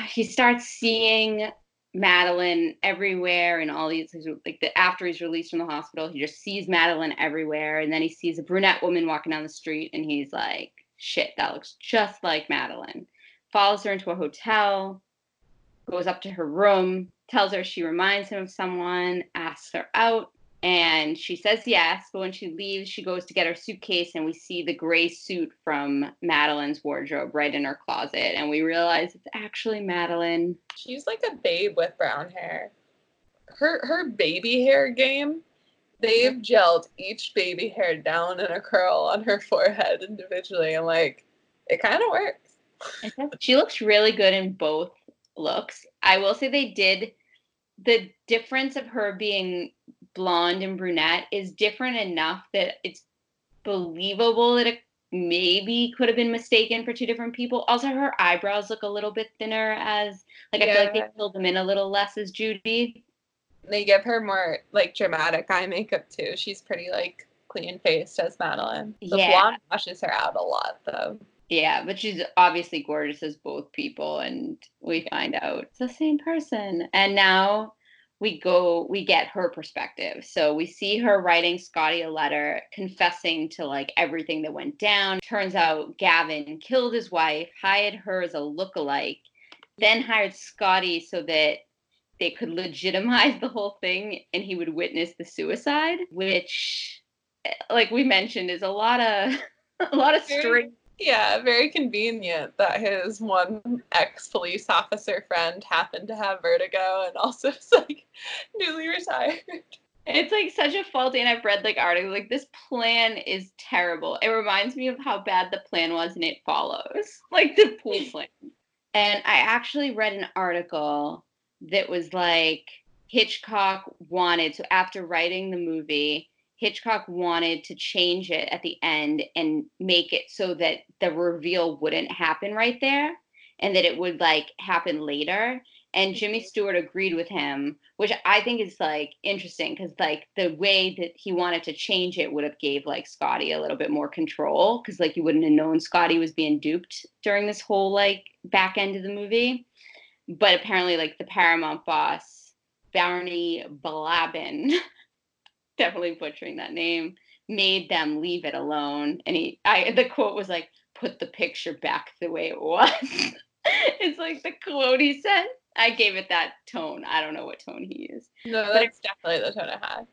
He starts seeing Madeline everywhere and all these, like, after he's released from the hospital, he just sees Madeline everywhere. And then he sees a brunette woman walking down the street and he's like, shit, that looks just like Madeline. Follows her into a hotel, goes up to her room, tells her she reminds him of someone, asks her out, And she says yes, but when she leaves, she goes to get her suitcase, and we see the gray suit from Madeline's wardrobe right in her closet, and we realize it's actually Madeline. She's like a babe with brown hair. Her baby hair game, they've gelled each baby hair down in a curl on her forehead individually, and like, it kind of works. She looks really good in both looks. I will say they did, the difference of her being blonde and brunette is different enough that it's believable that it maybe could have been mistaken for two different people. Also, her eyebrows look a little bit thinner as, like, yeah. I feel like they filled them in a little less as Judy. They give her more, like, dramatic eye makeup, too. She's pretty, like, clean-faced as Madeline. The blonde washes her out a lot, though. Yeah, but she's obviously gorgeous as both people, and we find out it's the same person. And now we get her perspective. So we see her writing Scotty a letter confessing to, like, everything that went down. Turns out Gavin killed his wife, hired her as a lookalike, then hired Scotty so that they could legitimize the whole thing and he would witness the suicide, which, like we mentioned, is a lot of string. Yeah, very convenient that his one ex-police officer friend happened to have vertigo and also is, like, newly retired. It's, like, such a faulty, and I've read, like, articles, like, this plan is terrible. It reminds me of how bad the plan was and It Follows, like, the pool plan. And I actually read an article that was, like, after writing the movie, Hitchcock wanted to change it at the end and make it so that the reveal wouldn't happen right there and that it would, like, happen later. And Jimmy Stewart agreed with him, which I think is, like, interesting because, like, the way that he wanted to change it would have gave, like, Scotty a little bit more control because, like, you wouldn't have known Scotty was being duped during this whole, like, back end of the movie. But apparently, like, the Paramount boss, Barney Blabin, definitely butchering that name, made them leave it alone. And the quote was, like, put the picture back the way it was. It's like the quote he said. I gave it that tone. I don't know what tone he used. No, that's definitely the tone I had.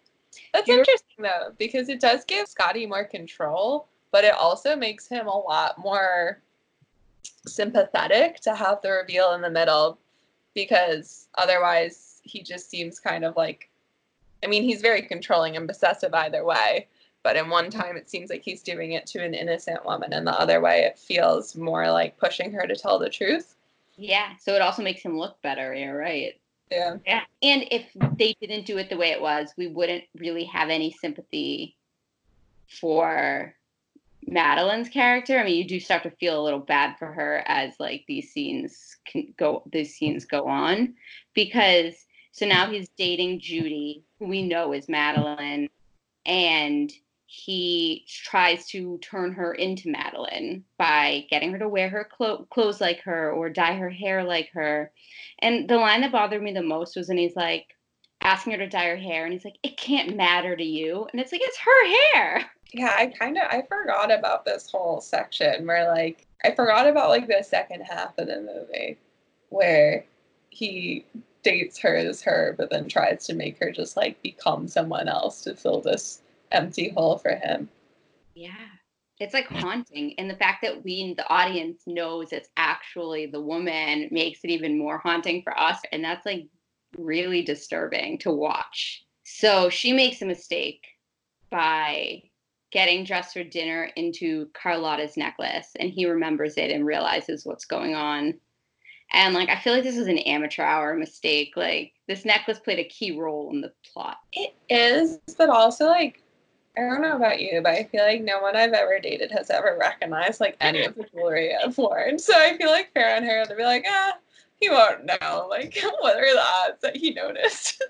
That's interesting, though, because it does give Scotty more control, but it also makes him a lot more sympathetic to have the reveal in the middle, because otherwise he just seems kind of like, I mean, he's very controlling and possessive either way, but in one time it seems like he's doing it to an innocent woman, and the other way it feels more like pushing her to tell the truth. Yeah, so it also makes him look better, you're right. Yeah. And if they didn't do it the way it was, we wouldn't really have any sympathy for Madeline's character. I mean, you do start to feel a little bad for her as, like, these scenes go on, because so now he's dating Judy, who we know is Madeline, and he tries to turn her into Madeline by getting her to wear her clothes like her or dye her hair like her. And the line that bothered me the most was when he's, like, asking her to dye her hair, and he's like, it can't matter to you. And it's like, it's her hair. Yeah, I forgot about this whole section where, like, I forgot about, like, the second half of the movie where he dates her as her, but then tries to make her just, like, become someone else to fill this empty hole for him. Yeah. It's, like, haunting. And the fact that we, the audience, knows it's actually the woman makes it even more haunting for us. And that's, like, really disturbing to watch. So she makes a mistake by getting dressed for dinner into Carlotta's necklace, and he remembers it and realizes what's going on. And, like, I feel like this is an amateur hour mistake. Like, this necklace played a key role in the plot. It is, but also, like, I don't know about you, but I feel like no one I've ever dated has ever recognized, like, any of the jewelry I've worn. So I feel like fair on her to be like, he won't know. Like, what are the odds that he noticed?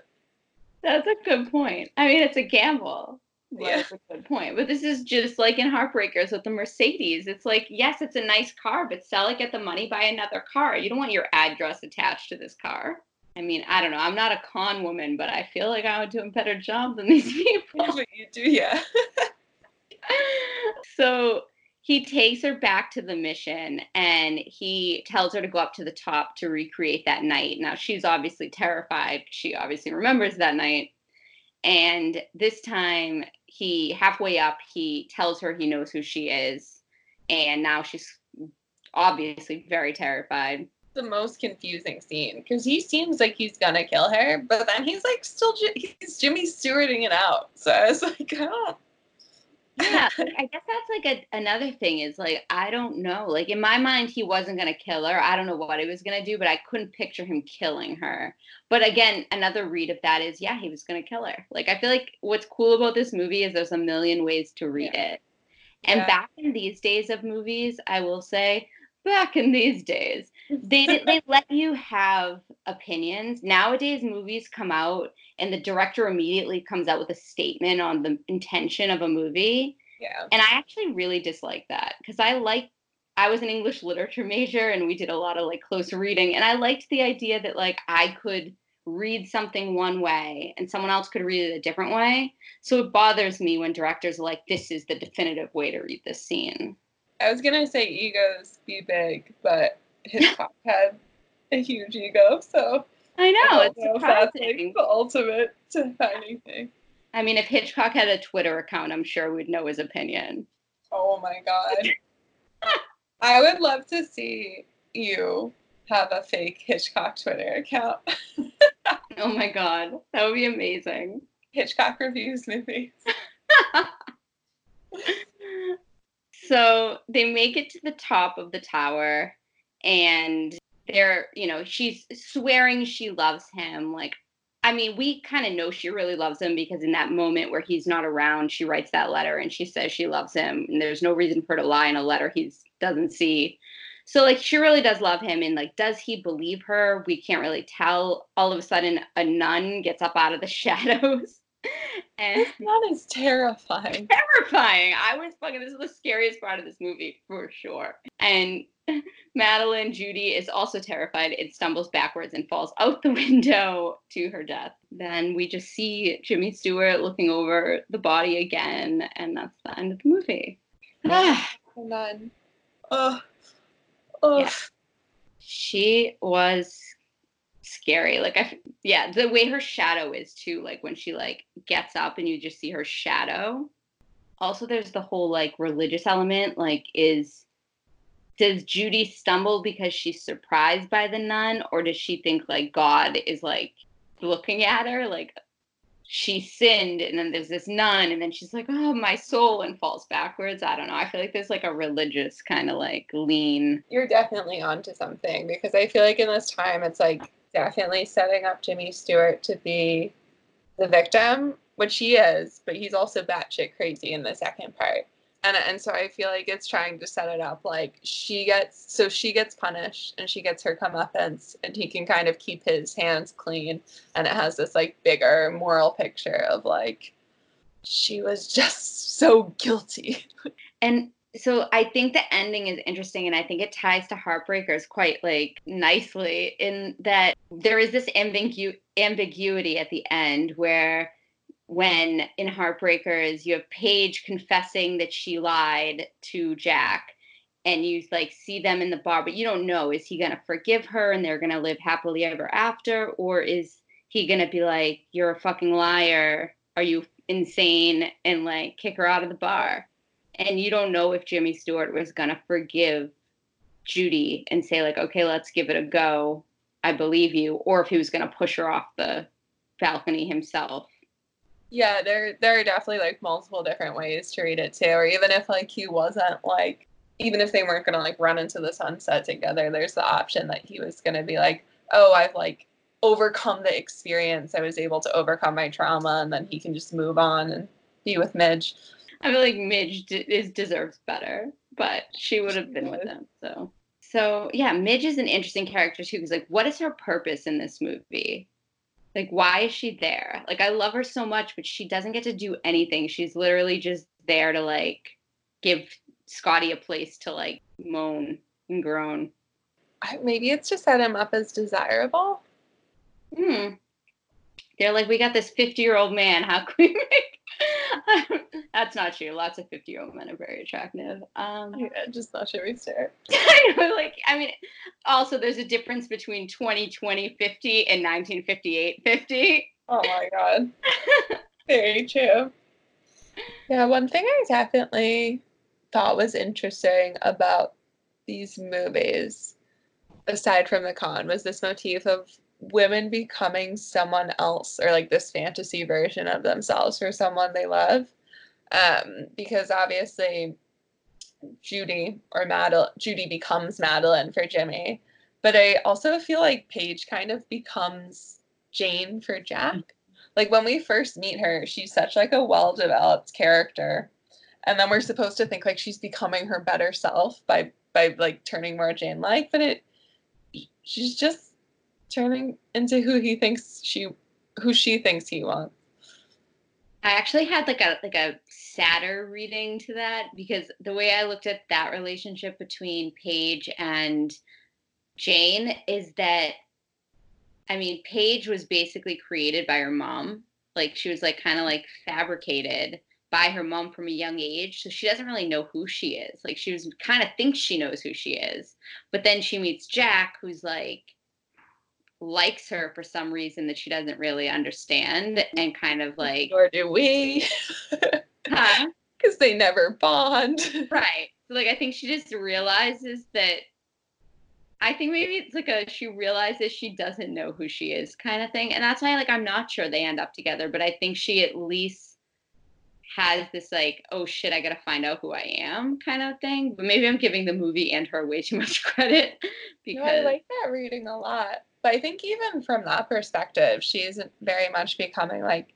That's a good point. I mean, it's a gamble. Well, yeah, that's a good point. But this is just like in Heartbreakers with the Mercedes. It's like, yes, it's a nice car, but sell it, get the money, buy another car. You don't want your address attached to this car. I mean, I don't know. I'm not a con woman, but I feel like I would do a better job than these people. Yeah, but you do, yeah. So he takes her back to the mission, and he tells her to go up to the top to recreate that night. Now, she's obviously terrified. She obviously remembers that night. And this time, halfway up, he tells her he knows who she is. And now she's obviously very terrified. The most confusing scene, because he seems like he's gonna kill her, but then he's like still he's Jimmy Stewarting it out. So I was like, oh. Yeah, I guess that's like another thing is like, I don't know. Like in my mind, he wasn't gonna kill her. I don't know what he was gonna do, but I couldn't picture him killing her. But again, another read of that is, yeah, he was gonna kill her. Like I feel like what's cool about this movie is there's a million ways to read it. And back in these days of movies, I will say. Back in these days, they let you have opinions. Nowadays, movies come out and the director immediately comes out with a statement on the intention of a movie. Yeah. And I actually really dislike that because I was an English literature major and we did a lot of like close reading. And I liked the idea that like I could read something one way and someone else could read it a different way. So it bothers me when directors are like, this is the definitive way to read this scene. I was going to say egos be big, but Hitchcock had a huge ego, so... I know, it's surprising. That's like the ultimate to anything. I mean, if Hitchcock had a Twitter account, I'm sure we'd know his opinion. Oh my god. I would love to see you have a fake Hitchcock Twitter account. Oh my god, that would be amazing. Hitchcock reviews movies. So they make it to the top of the tower and they're, you know, she's swearing she loves him. Like, I mean, we kind of know she really loves him because in that moment where he's not around, she writes that letter and she says she loves him. And there's no reason for her to lie in a letter he doesn't see. So, like, she really does love him. And, like, does he believe her? We can't really tell. All of a sudden, a nun gets up out of the shadows. And that is terrifying. Terrifying. I was fucking, this is the scariest part of this movie for sure. And Madeline, Judy, is also terrified and stumbles backwards and falls out the window to her death. Then we just see Jimmy Stewart looking over the body again, and that's the end of the movie. None. Yeah. She was scary. Like the way her shadow is too, like when she like gets up and you just see her shadow. Also there's the whole like religious element, like does Judy stumble because she's surprised by the nun, or does she think like God is like looking at her, like she sinned and then there's this nun and then she's like, oh my soul, and falls backwards. I don't know, I feel like there's like a religious kind of like lean. You're definitely onto something because I feel like in this time it's like definitely setting up Jimmy Stewart to be the victim, which he is, but he's also batshit crazy in the second part. And so I feel like it's trying to set it up like she gets punished and she gets her comeuppance and he can kind of keep his hands clean, and it has this like bigger moral picture of like she was just so guilty. And so I think the ending is interesting, and I think it ties to Heartbreakers quite, like, nicely in that there is this ambiguity at the end where when in Heartbreakers you have Paige confessing that she lied to Jack and you, like, see them in the bar, but you don't know, is he going to forgive her and they're going to live happily ever after, or is he going to be like, you're a fucking liar, are you insane, and, like, kick her out of the bar? And you don't know if Jimmy Stewart was going to forgive Judy and say, like, okay, let's give it a go, I believe you, or if he was going to push her off the balcony himself. Yeah, there are definitely, like, multiple different ways to read it, too. Or even if, like, he wasn't, like, even if they weren't going to, like, run into the sunset together, there's the option that he was going to be like, oh, I've, like, overcome the experience. I was able to overcome my trauma, and then he can just move on and be with Midge. I feel like Midge deserves better, but she would have been with him. So yeah, Midge is an interesting character too, because like, what is her purpose in this movie? Like, why is she there? Like, I love her so much, but she doesn't get to do anything. She's literally just there to, like, give Scotty a place to, like, moan and groan. Maybe it's to set him up as desirable. They're like, we got this 50-year-old man. How can we make? That's not true. Lots of 50-year-old men are very attractive. Just not sure we stare. Like, I mean, also there's a difference between 20/20/50 and 1958/50. Oh my god. Very true. Yeah, one thing I definitely thought was interesting about these movies, aside from the con, was this motif of women becoming someone else, or like this fantasy version of themselves for someone they love. Because obviously Judy becomes Madeline for Jimmy, but I also feel like Paige kind of becomes Jane for Jack. Like when we first meet her, she's such like a well-developed character, and then we're supposed to think like she's becoming her better self by like turning more Jane-like, but she's just turning into who she thinks he wants. I actually had like a sadder reading to that, because the way I looked at that relationship between Paige and Jane is that, I mean, Paige was basically created by her mom. Like she was like kind of like fabricated by her mom from a young age. So she doesn't really know who she is. Like she was kind of thinks she knows who she is, but then she meets Jack, who's like likes her for some reason that she doesn't really understand, and kind of like, or do we? Huh? Because they never bond. Right. So like I think she just realizes that. I think maybe it's like she realizes she doesn't know who she is kind of thing. And that's why, like, I'm not sure they end up together, but I think she at least has this like, oh shit, I gotta find out who I am kind of thing. But maybe I'm giving the movie and her way too much credit. Because no, I like that reading a lot. But I think even from that perspective, she isn't very much becoming like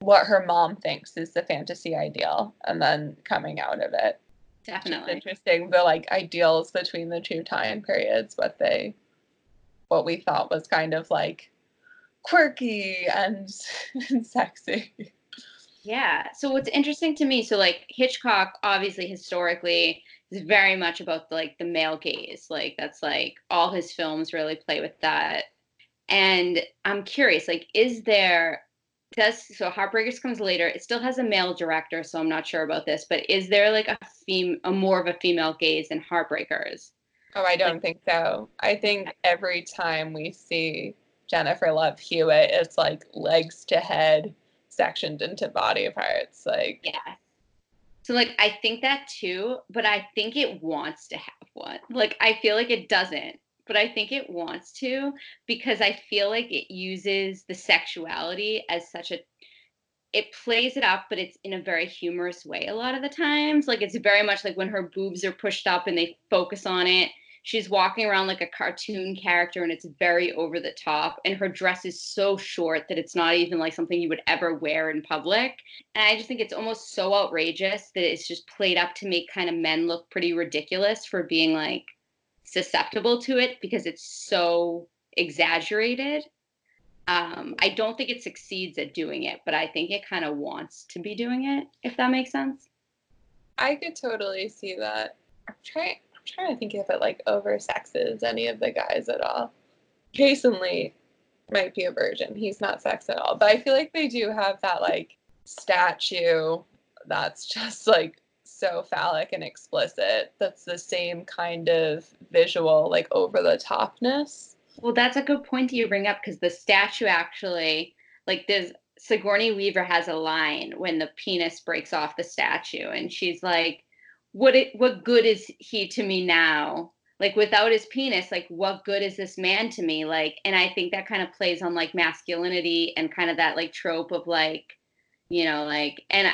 what her mom thinks is the fantasy ideal and then coming out of it. Definitely interesting, the like ideals between the two time periods, what we thought was kind of like quirky and sexy. Yeah. So what's interesting to me, so like Hitchcock obviously historically is very much about like the male gaze. Like that's like all his films really play with that. And I'm curious, like so Heartbreakers comes later. It still has a male director, so I'm not sure about this. But is there like more of a female gaze in Heartbreakers? Oh, I don't think so. I think every time we see Jennifer Love Hewitt, it's like legs to head, sectioned into body parts. Like yeah. So like I think that too, but I think it wants to have one. Like I feel like it doesn't. But I think it wants to, because I feel like it uses the sexuality as such a, it plays it up, but it's in a very humorous way a lot of the times. Like it's very much like when her boobs are pushed up and they focus on it, she's walking around like a cartoon character and it's very over the top, and her dress is so short that it's not even like something you would ever wear in public. And I just think it's almost so outrageous that it's just played up to make kind of men look pretty ridiculous for being like susceptible to it, because it's so exaggerated. I don't think it succeeds at doing it, but I think it kind of wants to be doing it, if that makes sense. I could totally see that. I'm trying to think if it like oversexes any of the guys at all. Jason Lee might be a virgin. He's not sex at all, but I feel like they do have that like statue that's just like so phallic and explicit. That's the same kind of visual, like over the topness. Well, that's a good point that you bring up, because the statue actually, like there's Sigourney Weaver has a line when the penis breaks off the statue, and she's like, what good is he to me now? Like without his penis, like what good is this man to me? Like, and I think that kind of plays on like masculinity and kind of that like trope of like, you know, like, and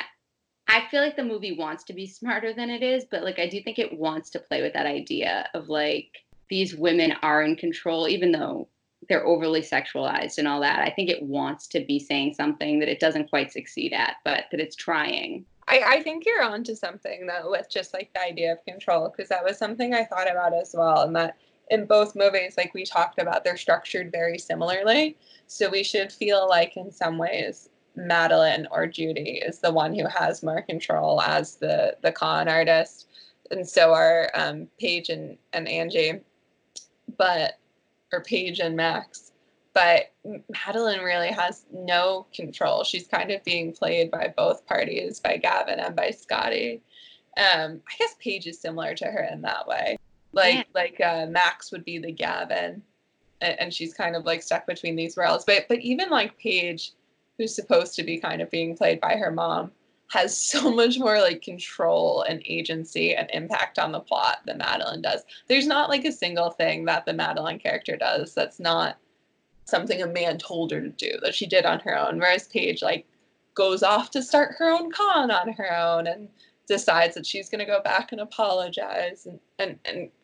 I feel like the movie wants to be smarter than it is, but like I do think it wants to play with that idea of like these women are in control, even though they're overly sexualized and all that. I think it wants to be saying something that it doesn't quite succeed at, but that it's trying. I think you're onto something though with just like the idea of control, because that was something I thought about as well, and that in both movies, like we talked about, they're structured very similarly. So we should feel like in some ways Madeline or Judy is the one who has more control as the con artist, and so are Paige and Angie, or Paige and Max. But Madeline really has no control. She's kind of being played by both parties, by Gavin and by Scotty. I guess Paige is similar to her in that way. Max would be the Gavin, and she's kind of like stuck between these worlds. But even like Paige who's supposed to be kind of being played by her mom, has so much more like control and agency and impact on the plot than Madeline does. There's not like a single thing that the Madeline character does that's not something a man told her to do, that she did on her own, whereas Paige like goes off to start her own con on her own and decides that she's going to go back and apologize and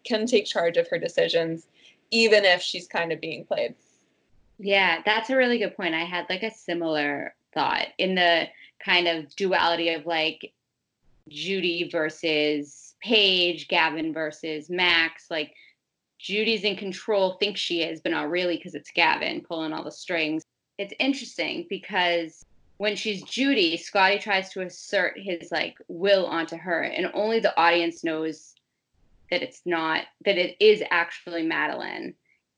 can take charge of her decisions, even if she's kind of being played. Yeah, that's a really good point. I had like a similar thought in the kind of duality of like Judy versus Paige, Gavin versus Max. Like Judy's in control, thinks she is, but not really because it's Gavin pulling all the strings. It's interesting because when she's Judy, Scotty tries to assert his like will onto her, and only the audience knows that it's not, that it is actually Madeline.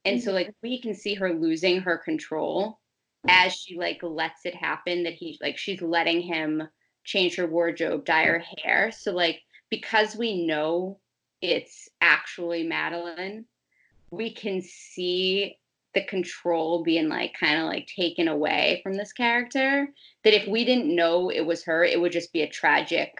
And so like we can see her losing her control as she like lets it happen, that he like she's letting him change her wardrobe, dye her hair. So like because we know it's actually Madeline, we can see the control being like kind of like taken away from this character, that if we didn't know it was her, it would just be a tragic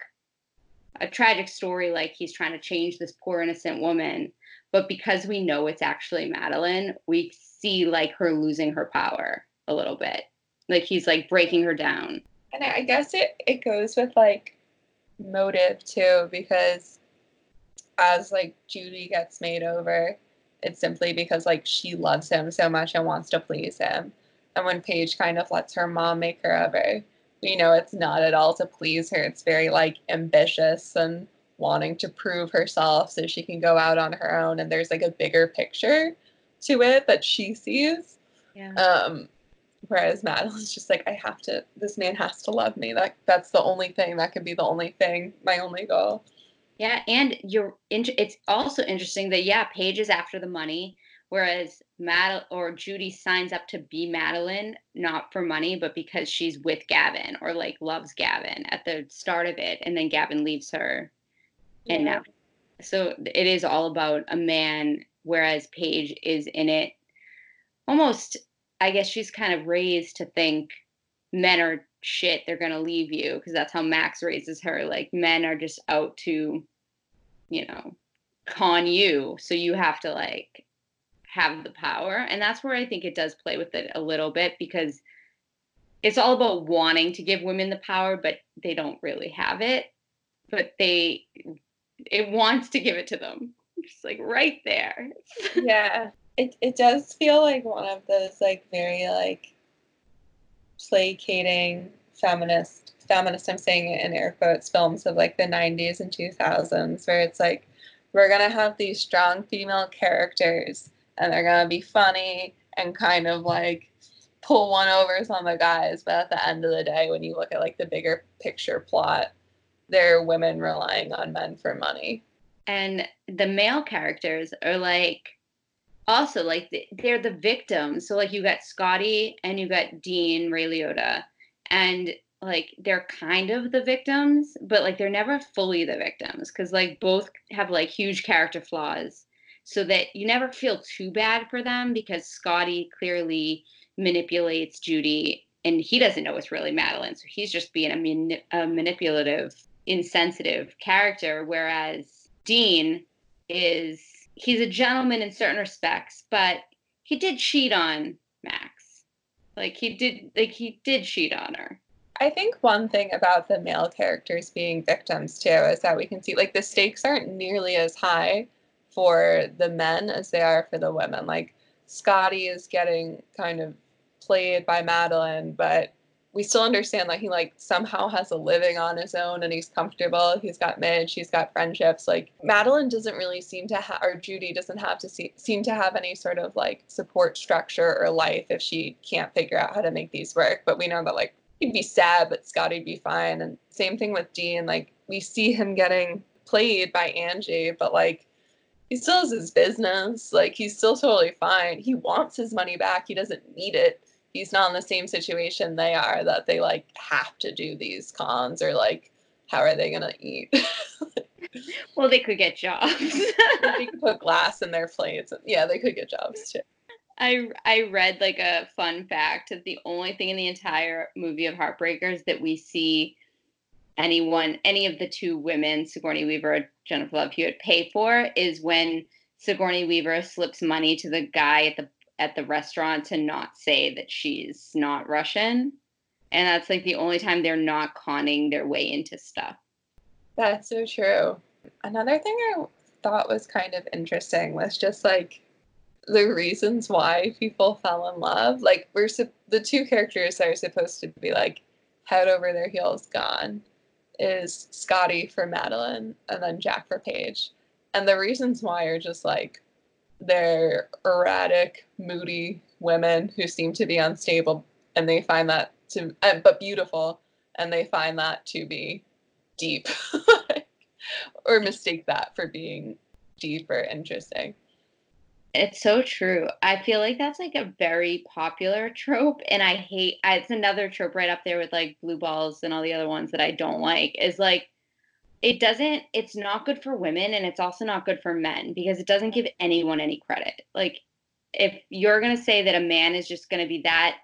story, like he's trying to change this poor innocent woman. But because we know it's actually Madeline, we see like her losing her power a little bit, like he's like breaking her down. And I guess it goes with like motive too, because as like Judy gets made over, it's simply because like she loves him so much and wants to please him. And when Paige kind of lets her mom make her over, we know it's not at all to please her. It's very like ambitious and wanting to prove herself so she can go out on her own. And there's like a bigger picture to it that she sees. Yeah. Whereas Madeline's just like, this man has to love me. That's the only thing. That could be the only thing, my only goal. Yeah, and it's also interesting that, yeah, Paige is after the money, whereas Judy signs up to be Madeline, not for money, but because she's with Gavin or, like, loves Gavin at the start of it, and then Gavin leaves her. Yeah. And now, so it is all about a man, whereas Paige is in it almost, I guess she's kind of raised to think men are shit, they're gonna leave you, because that's how Max raises her, like men are just out to, you know, con you, so you have to like have the power. And that's where I think it does play with it a little bit, because it's all about wanting to give women the power, but they don't really have it, but it wants to give it to them, just like right there. Yeah, it does feel like one of those like very like placating feminist, I'm saying it in air quotes, films of like the 90s and 2000s, where it's like, we're gonna have these strong female characters and they're gonna be funny and kind of like pull one over some of the guys, but at the end of the day, when you look at like the bigger picture plot, they're women relying on men for money. And the male characters are like, also, like, they're the victims. So, like, you got Scotty and you got Dean, Ray Liotta. And, like, they're kind of the victims, but, like, they're never fully the victims. Because, like, both have, like, huge character flaws. So that you never feel too bad for them, because Scotty clearly manipulates Judy. And he doesn't know it's really Madeline. So he's just being a manipulative, insensitive character. Whereas Dean is... he's a gentleman in certain respects, but he did cheat on Max. Like, he did cheat on her. I think one thing about the male characters being victims, too, is that we can see, like, the stakes aren't nearly as high for the men as they are for the women. Like, Scotty is getting kind of played by Madeline, but we still understand that he, like, somehow has a living on his own and he's comfortable. He's got Midge. He's got friendships. Like, Madeline doesn't really seem to have, or Judy doesn't have to seem to have any sort of, like, support structure or life if she can't figure out how to make these work. But we know that, like, he'd be sad, but Scotty'd be fine. And same thing with Dean. Like, we see him getting played by Angie, but, like, he still has his business. Like, he's still totally fine. He wants his money back. He doesn't need it. He's not in the same situation they are, that they, like, have to do these cons, or, like, how are they going to eat? Well, they could get jobs. They could put glass in their plates. Yeah, they could get jobs, too. I read like a fun fact of the only thing in the entire movie of Heartbreakers that we see anyone, any of the two women, Sigourney Weaver or Jennifer Love Hewitt, pay for is when Sigourney Weaver slips money to the guy at the restaurant to not say that she's not Russian. And that's like the only time they're not conning their way into stuff. That's so true. Another thing I thought was kind of interesting was just like the reasons why people fell in love. Like the two characters that are supposed to be like head over their heels gone is Scotty for Madeline and then Jack for Paige. And the reasons why are just like they're erratic, moody women who seem to be unstable, and they find that but beautiful, and they find that to be deep or mistake that for being deep or interesting. It's so true. I feel like that's like a very popular trope, and it's another trope right up there with like blue balls and all the other ones that I don't like, is like it's not good for women, and it's also not good for men because it doesn't give anyone any credit. Like if you're going to say that a man is just going to be that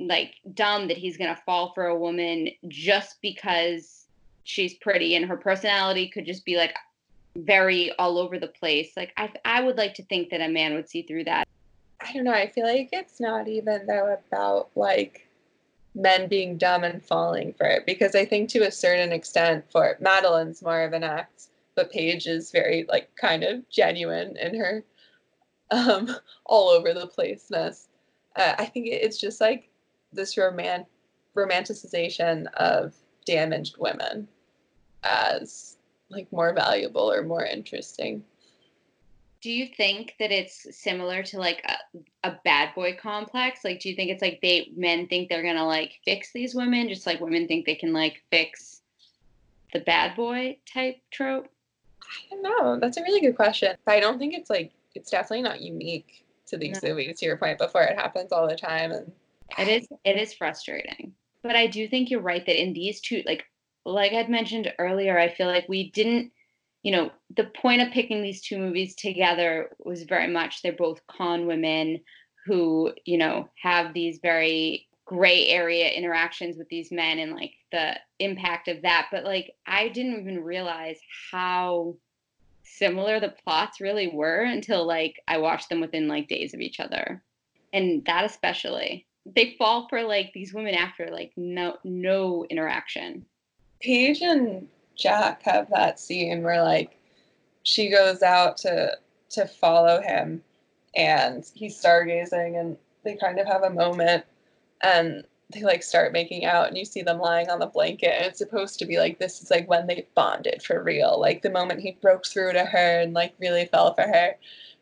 like dumb that he's going to fall for a woman just because she's pretty and her personality could just be like very all over the place. Like I would like to think that a man would see through that. I don't know. I feel like it's not even though about like men being dumb and falling for it, because I think to a certain extent for Madeline's more of an act, but Paige is very like kind of genuine in her all over the placeness. I think it's just like this romanticization of damaged women as like more valuable or more interesting. Do you think that it's similar to like a bad boy complex? Like, do you think it's like men think they're gonna like fix these women, just like women think they can like fix the bad boy type trope? I don't know. That's a really good question. But I don't think it's like, it's definitely not unique to these movies, to your point before. It happens all the time. And it is frustrating. But I do think you're right that in these two, like I'd mentioned earlier, I feel like we didn't, you know, the point of picking these two movies together was very much they're both con women who, you know, have these very gray area interactions with these men and like the impact of that. But like, I didn't even realize how similar the plots really were until like I watched them within like days of each other. And that especially, they fall for like these women after like no interaction. Paige and Jack have that scene where like she goes out to follow him and he's stargazing and they kind of have a moment and they like start making out and you see them lying on the blanket and it's supposed to be like this is like when they bonded for real, like the moment he broke through to her and like really fell for her.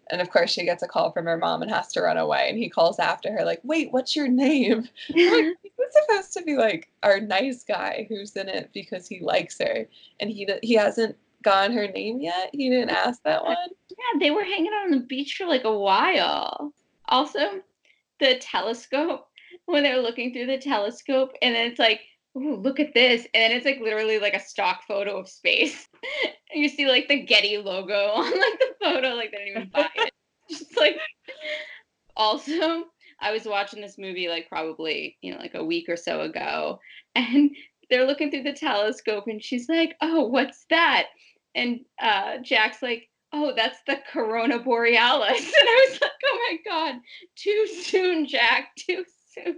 And of course she gets a call from her mom and has to run away, and he calls after her like, wait, what's your name? Supposed to be like our nice guy who's in it because he likes her, and he hasn't gotten her name yet. He didn't ask that one. Yeah, they were hanging out on the beach for like a while. Also, the telescope, when they're looking through the telescope and then it's like, ooh, look at this, and then it's like literally like a stock photo of space and you see like the Getty logo on like the photo, like they didn't even buy it. Just like, also I was watching this movie like probably, you know, like a week or so ago, and they're looking through the telescope and she's like, oh, what's that? And Jack's like, oh, that's the Corona Borealis. And I was like, oh my God, too soon, Jack, too soon.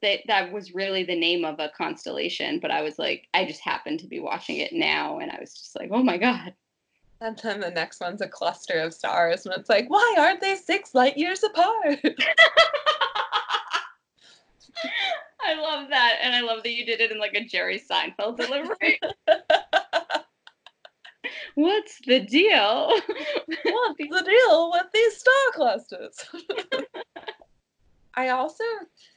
That was really the name of a constellation, but I was like, I just happened to be watching it now and I was just like, oh my God. And then the next one's a cluster of stars and it's like, why aren't they 6 light years apart? I love that, and I love that you did it in like a Jerry Seinfeld delivery. What's the deal? What's the deal with these star clusters? I also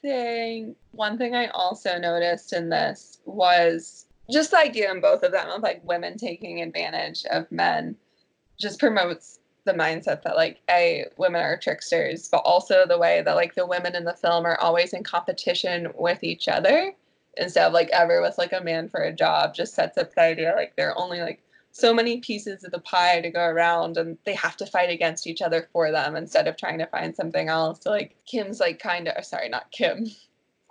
think one thing I also noticed in this was just the idea in both of them of like women taking advantage of men just promotes the mindset that like A, women are tricksters, but also the way that like the women in the film are always in competition with each other instead of like ever with like a man for a job just sets up the idea like they're only like so many pieces of the pie to go around, and they have to fight against each other for them instead of trying to find something else. So, like, Kim's, like, kind of, sorry, not Kim.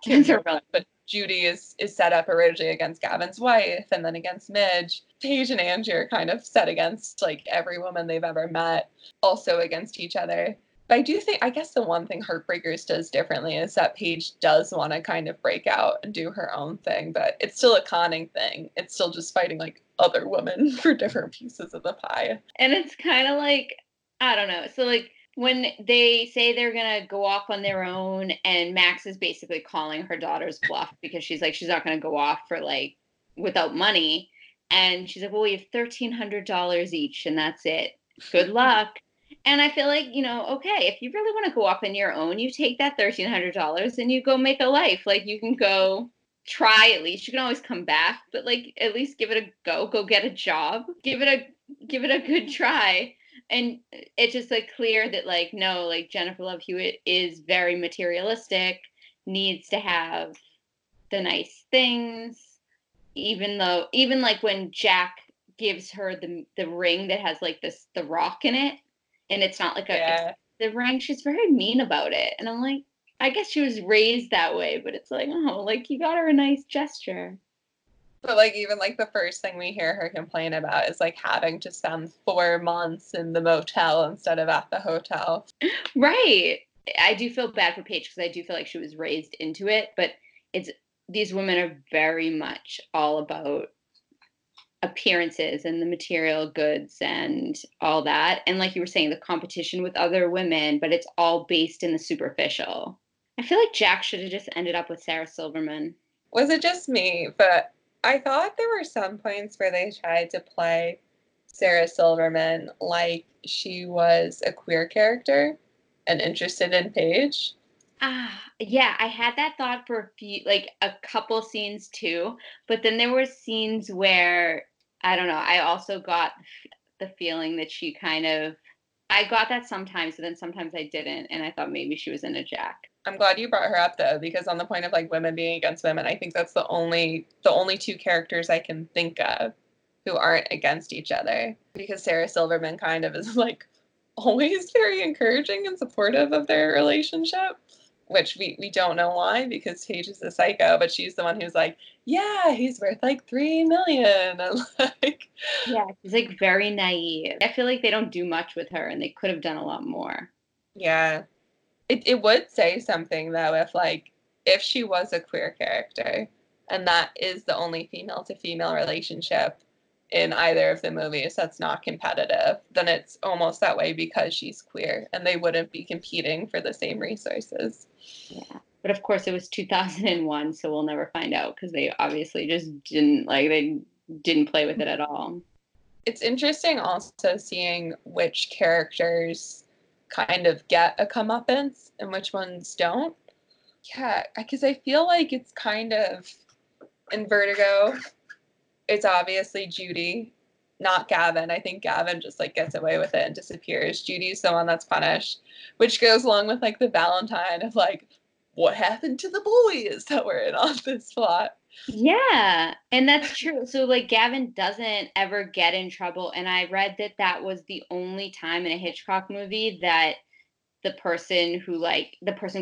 Kim's her brother, but Judy is set up originally against Gavin's wife and then against Midge. Paige and Angie are kind of set against, like, every woman they've ever met, also against each other. But I do think, I guess the one thing Heartbreakers does differently is that Paige does want to kind of break out and do her own thing, but it's still a conning thing. It's still just fighting, like, other women for different pieces of the pie. And it's kind of like, I don't know. So, like, when they say they're going to go off on their own, and Max is basically calling her daughter's bluff because she's like, she's not going to go off for, like, without money. And she's like, well, we have $1,300 each, and that's it. Good luck. And I feel like, you know, okay, if you really want to go off on your own, you take that $1,300 and you go make a life. Like, you can go try, at least. You can always come back, but, like, at least give it a go. Go get a job. Give it a good try. And it's just, like, clear that, like, no, like, Jennifer Love Hewitt is very materialistic, needs to have the nice things, even like when Jack gives her the ring that has, like, this, the rock in it. And it's not like the ring. She's very mean about it. And I'm like, I guess she was raised that way, but it's like, oh, like, you got her a nice gesture. But, like, even, like, the first thing we hear her complain about is, like, having to spend 4 months in the motel instead of at the hotel. Right. I do feel bad for Paige because I do feel like she was raised into it. But it's, these women are very much all about appearances and the material goods and all that. And, like you were saying, the competition with other women, but it's all based in the superficial. I feel like Jack should have just ended up with Sarah Silverman. Was it just me? But I thought there were some points where they tried to play Sarah Silverman like she was a queer character and interested in Paige. Yeah, I had that thought for a couple scenes too. But then there were scenes where, I don't know, I also got the feeling that she kind of, I got that sometimes, but then sometimes I didn't. And I thought maybe she was in a Jack. I'm glad you brought her up, though, because on the point of, like, women being against women, I think that's the only two characters I can think of who aren't against each other. Because Sarah Silverman kind of is, like, always very encouraging and supportive of their relationship, which we don't know why, because Paige is a psycho, but she's the one who's like, yeah, he's worth, like, $3 million. And, like, yeah, she's, like, very naive. I feel like they don't do much with her, and they could have done a lot more. Yeah. It would say something, though, if, like, if she was a queer character, and that is the only female-to-female relationship in either of the movies that's not competitive, then it's almost that way because she's queer, and they wouldn't be competing for the same resources. Yeah, but of course it was 2001, so we'll never find out, because they obviously just didn't play with it at all. It's interesting also seeing which characters kind of get a comeuppance and which ones don't. Yeah, because I feel like it's kind of, in Vertigo, it's obviously Judy, not Gavin. I think Gavin just, like, gets away with it and disappears. Judy's the one that's punished, which goes along with, like, the Valentine of, like, what happened to the boys that were in on this plot. Yeah, and that's true. So, like, Gavin doesn't ever get in trouble, and I read that that was the only time in a Hitchcock movie that the person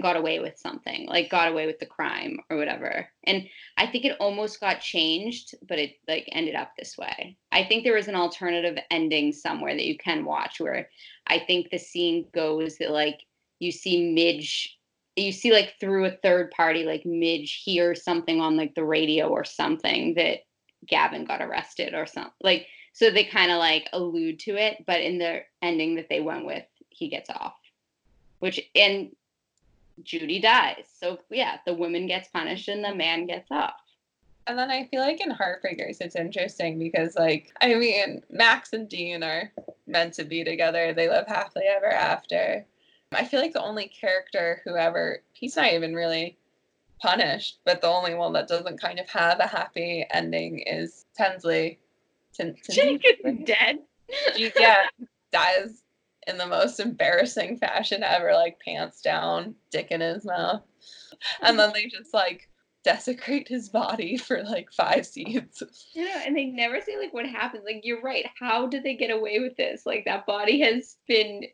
got away with something, like, got away with the crime or whatever. And I think it almost got changed, but it, like, ended up this way. I think there was an alternative ending somewhere that you can watch, where I think the scene goes that, like, you see Midge, you see, like, through a third party, like, Midge hears something on, like, the radio or something that Gavin got arrested or something. Like, so they kind of, like, allude to it, but in the ending that they went with, he gets off. Which, and Judy dies. So, yeah, the woman gets punished and the man gets off. And then I feel like in Heartbreakers, it's interesting because, like, I mean, Max and Dean are meant to be together. They live happily ever after. I feel like the only character who ever, he's not even really punished, but the only one that doesn't kind of have a happy ending is Tinsley. Jake is dead. Yeah, dies in the most embarrassing fashion ever, like, pants down, dick in his mouth. And then they just, like, desecrate his body for like 5 scenes. Yeah, and they never say like what happens. Like, you're right. How did they get away with this? Like, that body has been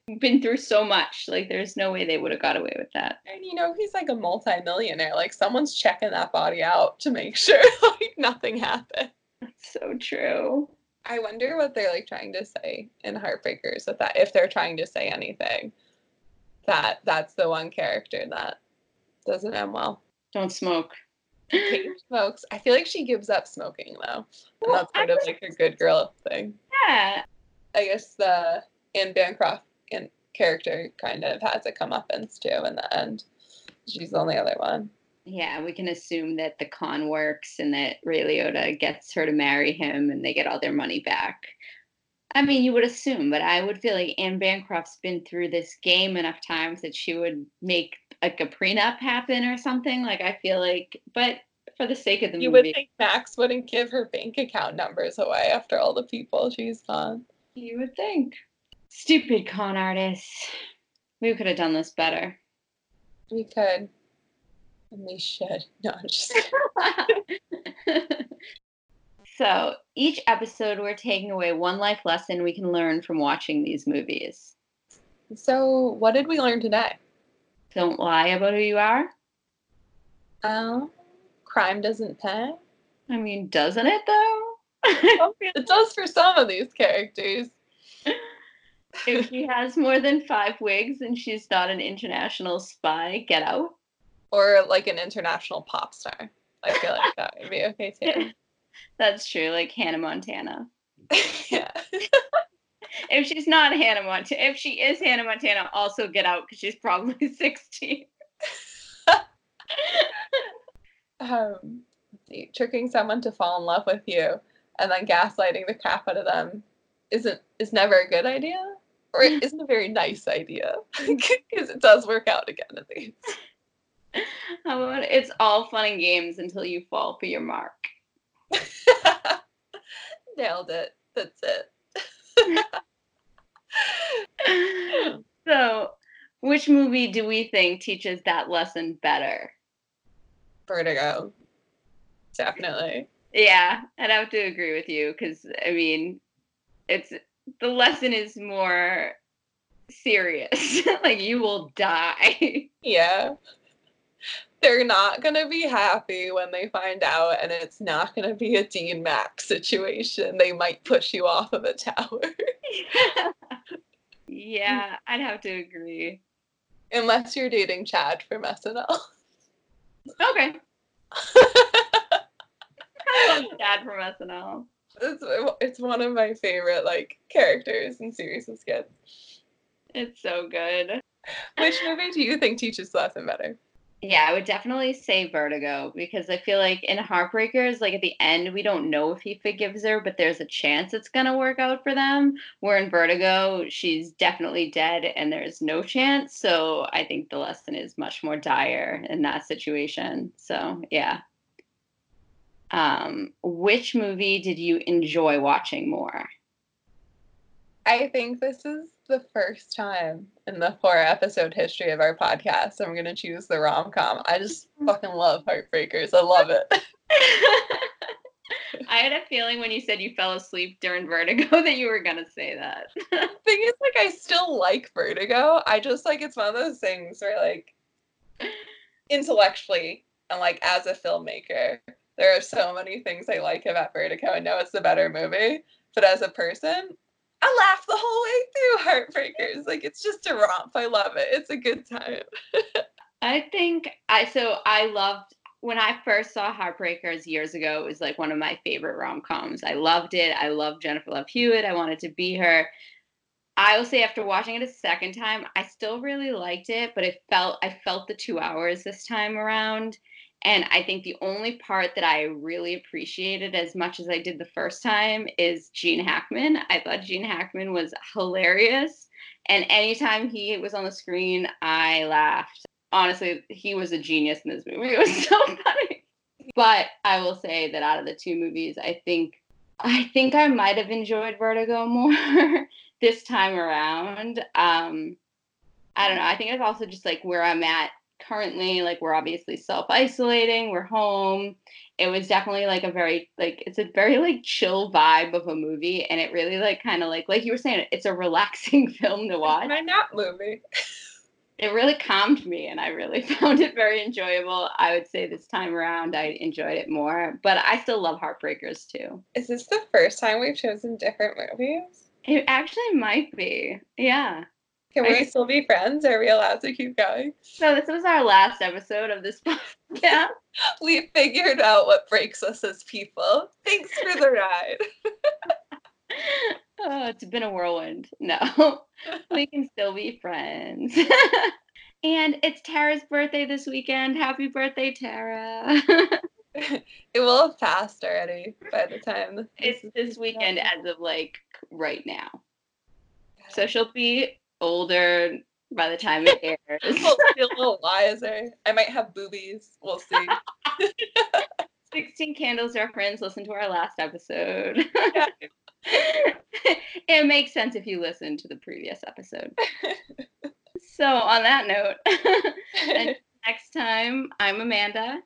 through so much. Like, there's no way they would have got away with that. And you know, he's like a multi-millionaire. Like, someone's checking that body out to make sure like nothing happened. That's so true. I wonder what they're like trying to say in Heartbreakers with that, if they're trying to say anything. That's the one character that doesn't end well. Don't smoke. Paige smokes. I feel like she gives up smoking though. Well, and that's sort of like her good girl thing. Yeah. I guess the Anne Bancroft character kind of has a comeuppance too in the end. She's the only other one. Yeah, we can assume that the con works and that Ray Liotta gets her to marry him and they get all their money back. I mean, you would assume, but I would feel like Anne Bancroft's been through this game enough times that she would make like a prenup happen or something. Like, I feel like, but for the sake of the movie. You would think Max wouldn't give her bank account numbers away after all the people she's con. You would think. Stupid con artists. We could have done this better. We could. And we should. No, I'm just kidding. So each episode, we're taking away one life lesson we can learn from watching these movies. So what did we learn today? Don't lie about who you are. Crime doesn't pay. I mean, doesn't it, though? It does for some of these characters. If she has more than 5 wigs and she's not an international spy, get out. Or, like, an international pop star. I feel like that would be okay, too. That's true. Like, Hannah Montana. Yeah. If she's not Hannah Montana, if she is Hannah Montana, also get out, because she's probably 16. Tricking someone to fall in love with you and then gaslighting the crap out of them is never a good idea, or it isn't a very nice idea, because it does work out again at least. How about it's all fun and games until you fall for your mark. Nailed it. That's it. So, which movie do we think teaches that lesson better? Vertigo. Definitely. Yeah, I'd have to agree with you, because, I mean, the lesson is more serious. Like, you will die. Yeah. They're not going to be happy when they find out, and it's not going to be a Dean Max situation. They might push you off of a tower. Yeah, I'd have to agree. Unless you're dating Chad from SNL. Okay. I love Chad from SNL. It's one of my favorite, like, characters in series of skits. It's so good. Which movie do you think teaches the lesson better? Yeah, I would definitely say Vertigo, because I feel like in Heartbreakers, like at the end, we don't know if he forgives her, but there's a chance it's going to work out for them. Where in Vertigo, she's definitely dead and there's no chance. So I think the lesson is much more dire in that situation. So, yeah. Which movie did you enjoy watching more? I think this is the first time in the 4-episode history of our podcast I'm going to choose the rom-com. I just fucking love Heartbreakers. I love it. I had a feeling when you said you fell asleep during Vertigo that you were going to say that. The thing is, like, I still like Vertigo. I just, like, it's one of those things where, like, intellectually and, like, as a filmmaker, there are so many things I like about Vertigo. I know it's the better movie, but as a person, I laugh the whole way through Heartbreakers. Like, it's just a romp. I love it. It's a good time. I loved, when I first saw Heartbreakers years ago, it was like one of my favorite rom-coms. I loved it. I loved Jennifer Love Hewitt. I wanted to be her. I will say, after watching it a second time, I still really liked it, but I felt the 2 hours this time around. And I think the only part that I really appreciated as much as I did the first time is Gene Hackman. I thought Gene Hackman was hilarious. And anytime he was on the screen, I laughed. Honestly, he was a genius in this movie. It was so funny. But I will say that out of the 2 movies, I think I might have enjoyed Vertigo more this time around. I don't know. I think it's also just like where I'm at currently, like, we're obviously self-isolating, we're home. It was definitely, like, a very, like, it's a very, like, chill vibe of a movie, and it really, like, kind of, like you were saying, it's a relaxing film to watch. My nap movie. It really calmed me, and I really found it very enjoyable. I would say this time around, I enjoyed it more, but I still love Heartbreakers, too. Is this the first time we've chosen different movies? It actually might be, yeah. Can we still be friends? Are we allowed to keep going? So this was our last episode of this podcast. We figured out what breaks us as people. Thanks for the ride. Oh, it's been a whirlwind. No, we can still be friends. And it's Tara's birthday this weekend. Happy birthday, Tara. It will have passed already by the time. It's this weekend as of, like, right now. So she'll be older by the time it airs. We'll be a little wiser. I might have boobies. We'll see. 16 Candles reference. Listen to our last episode. Yeah. It makes sense if you listen to the previous episode. So on that note, until next time, I'm Amanda.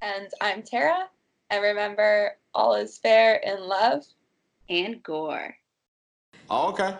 And I'm Tara. And remember, all is fair in love. And gore. Oh, okay.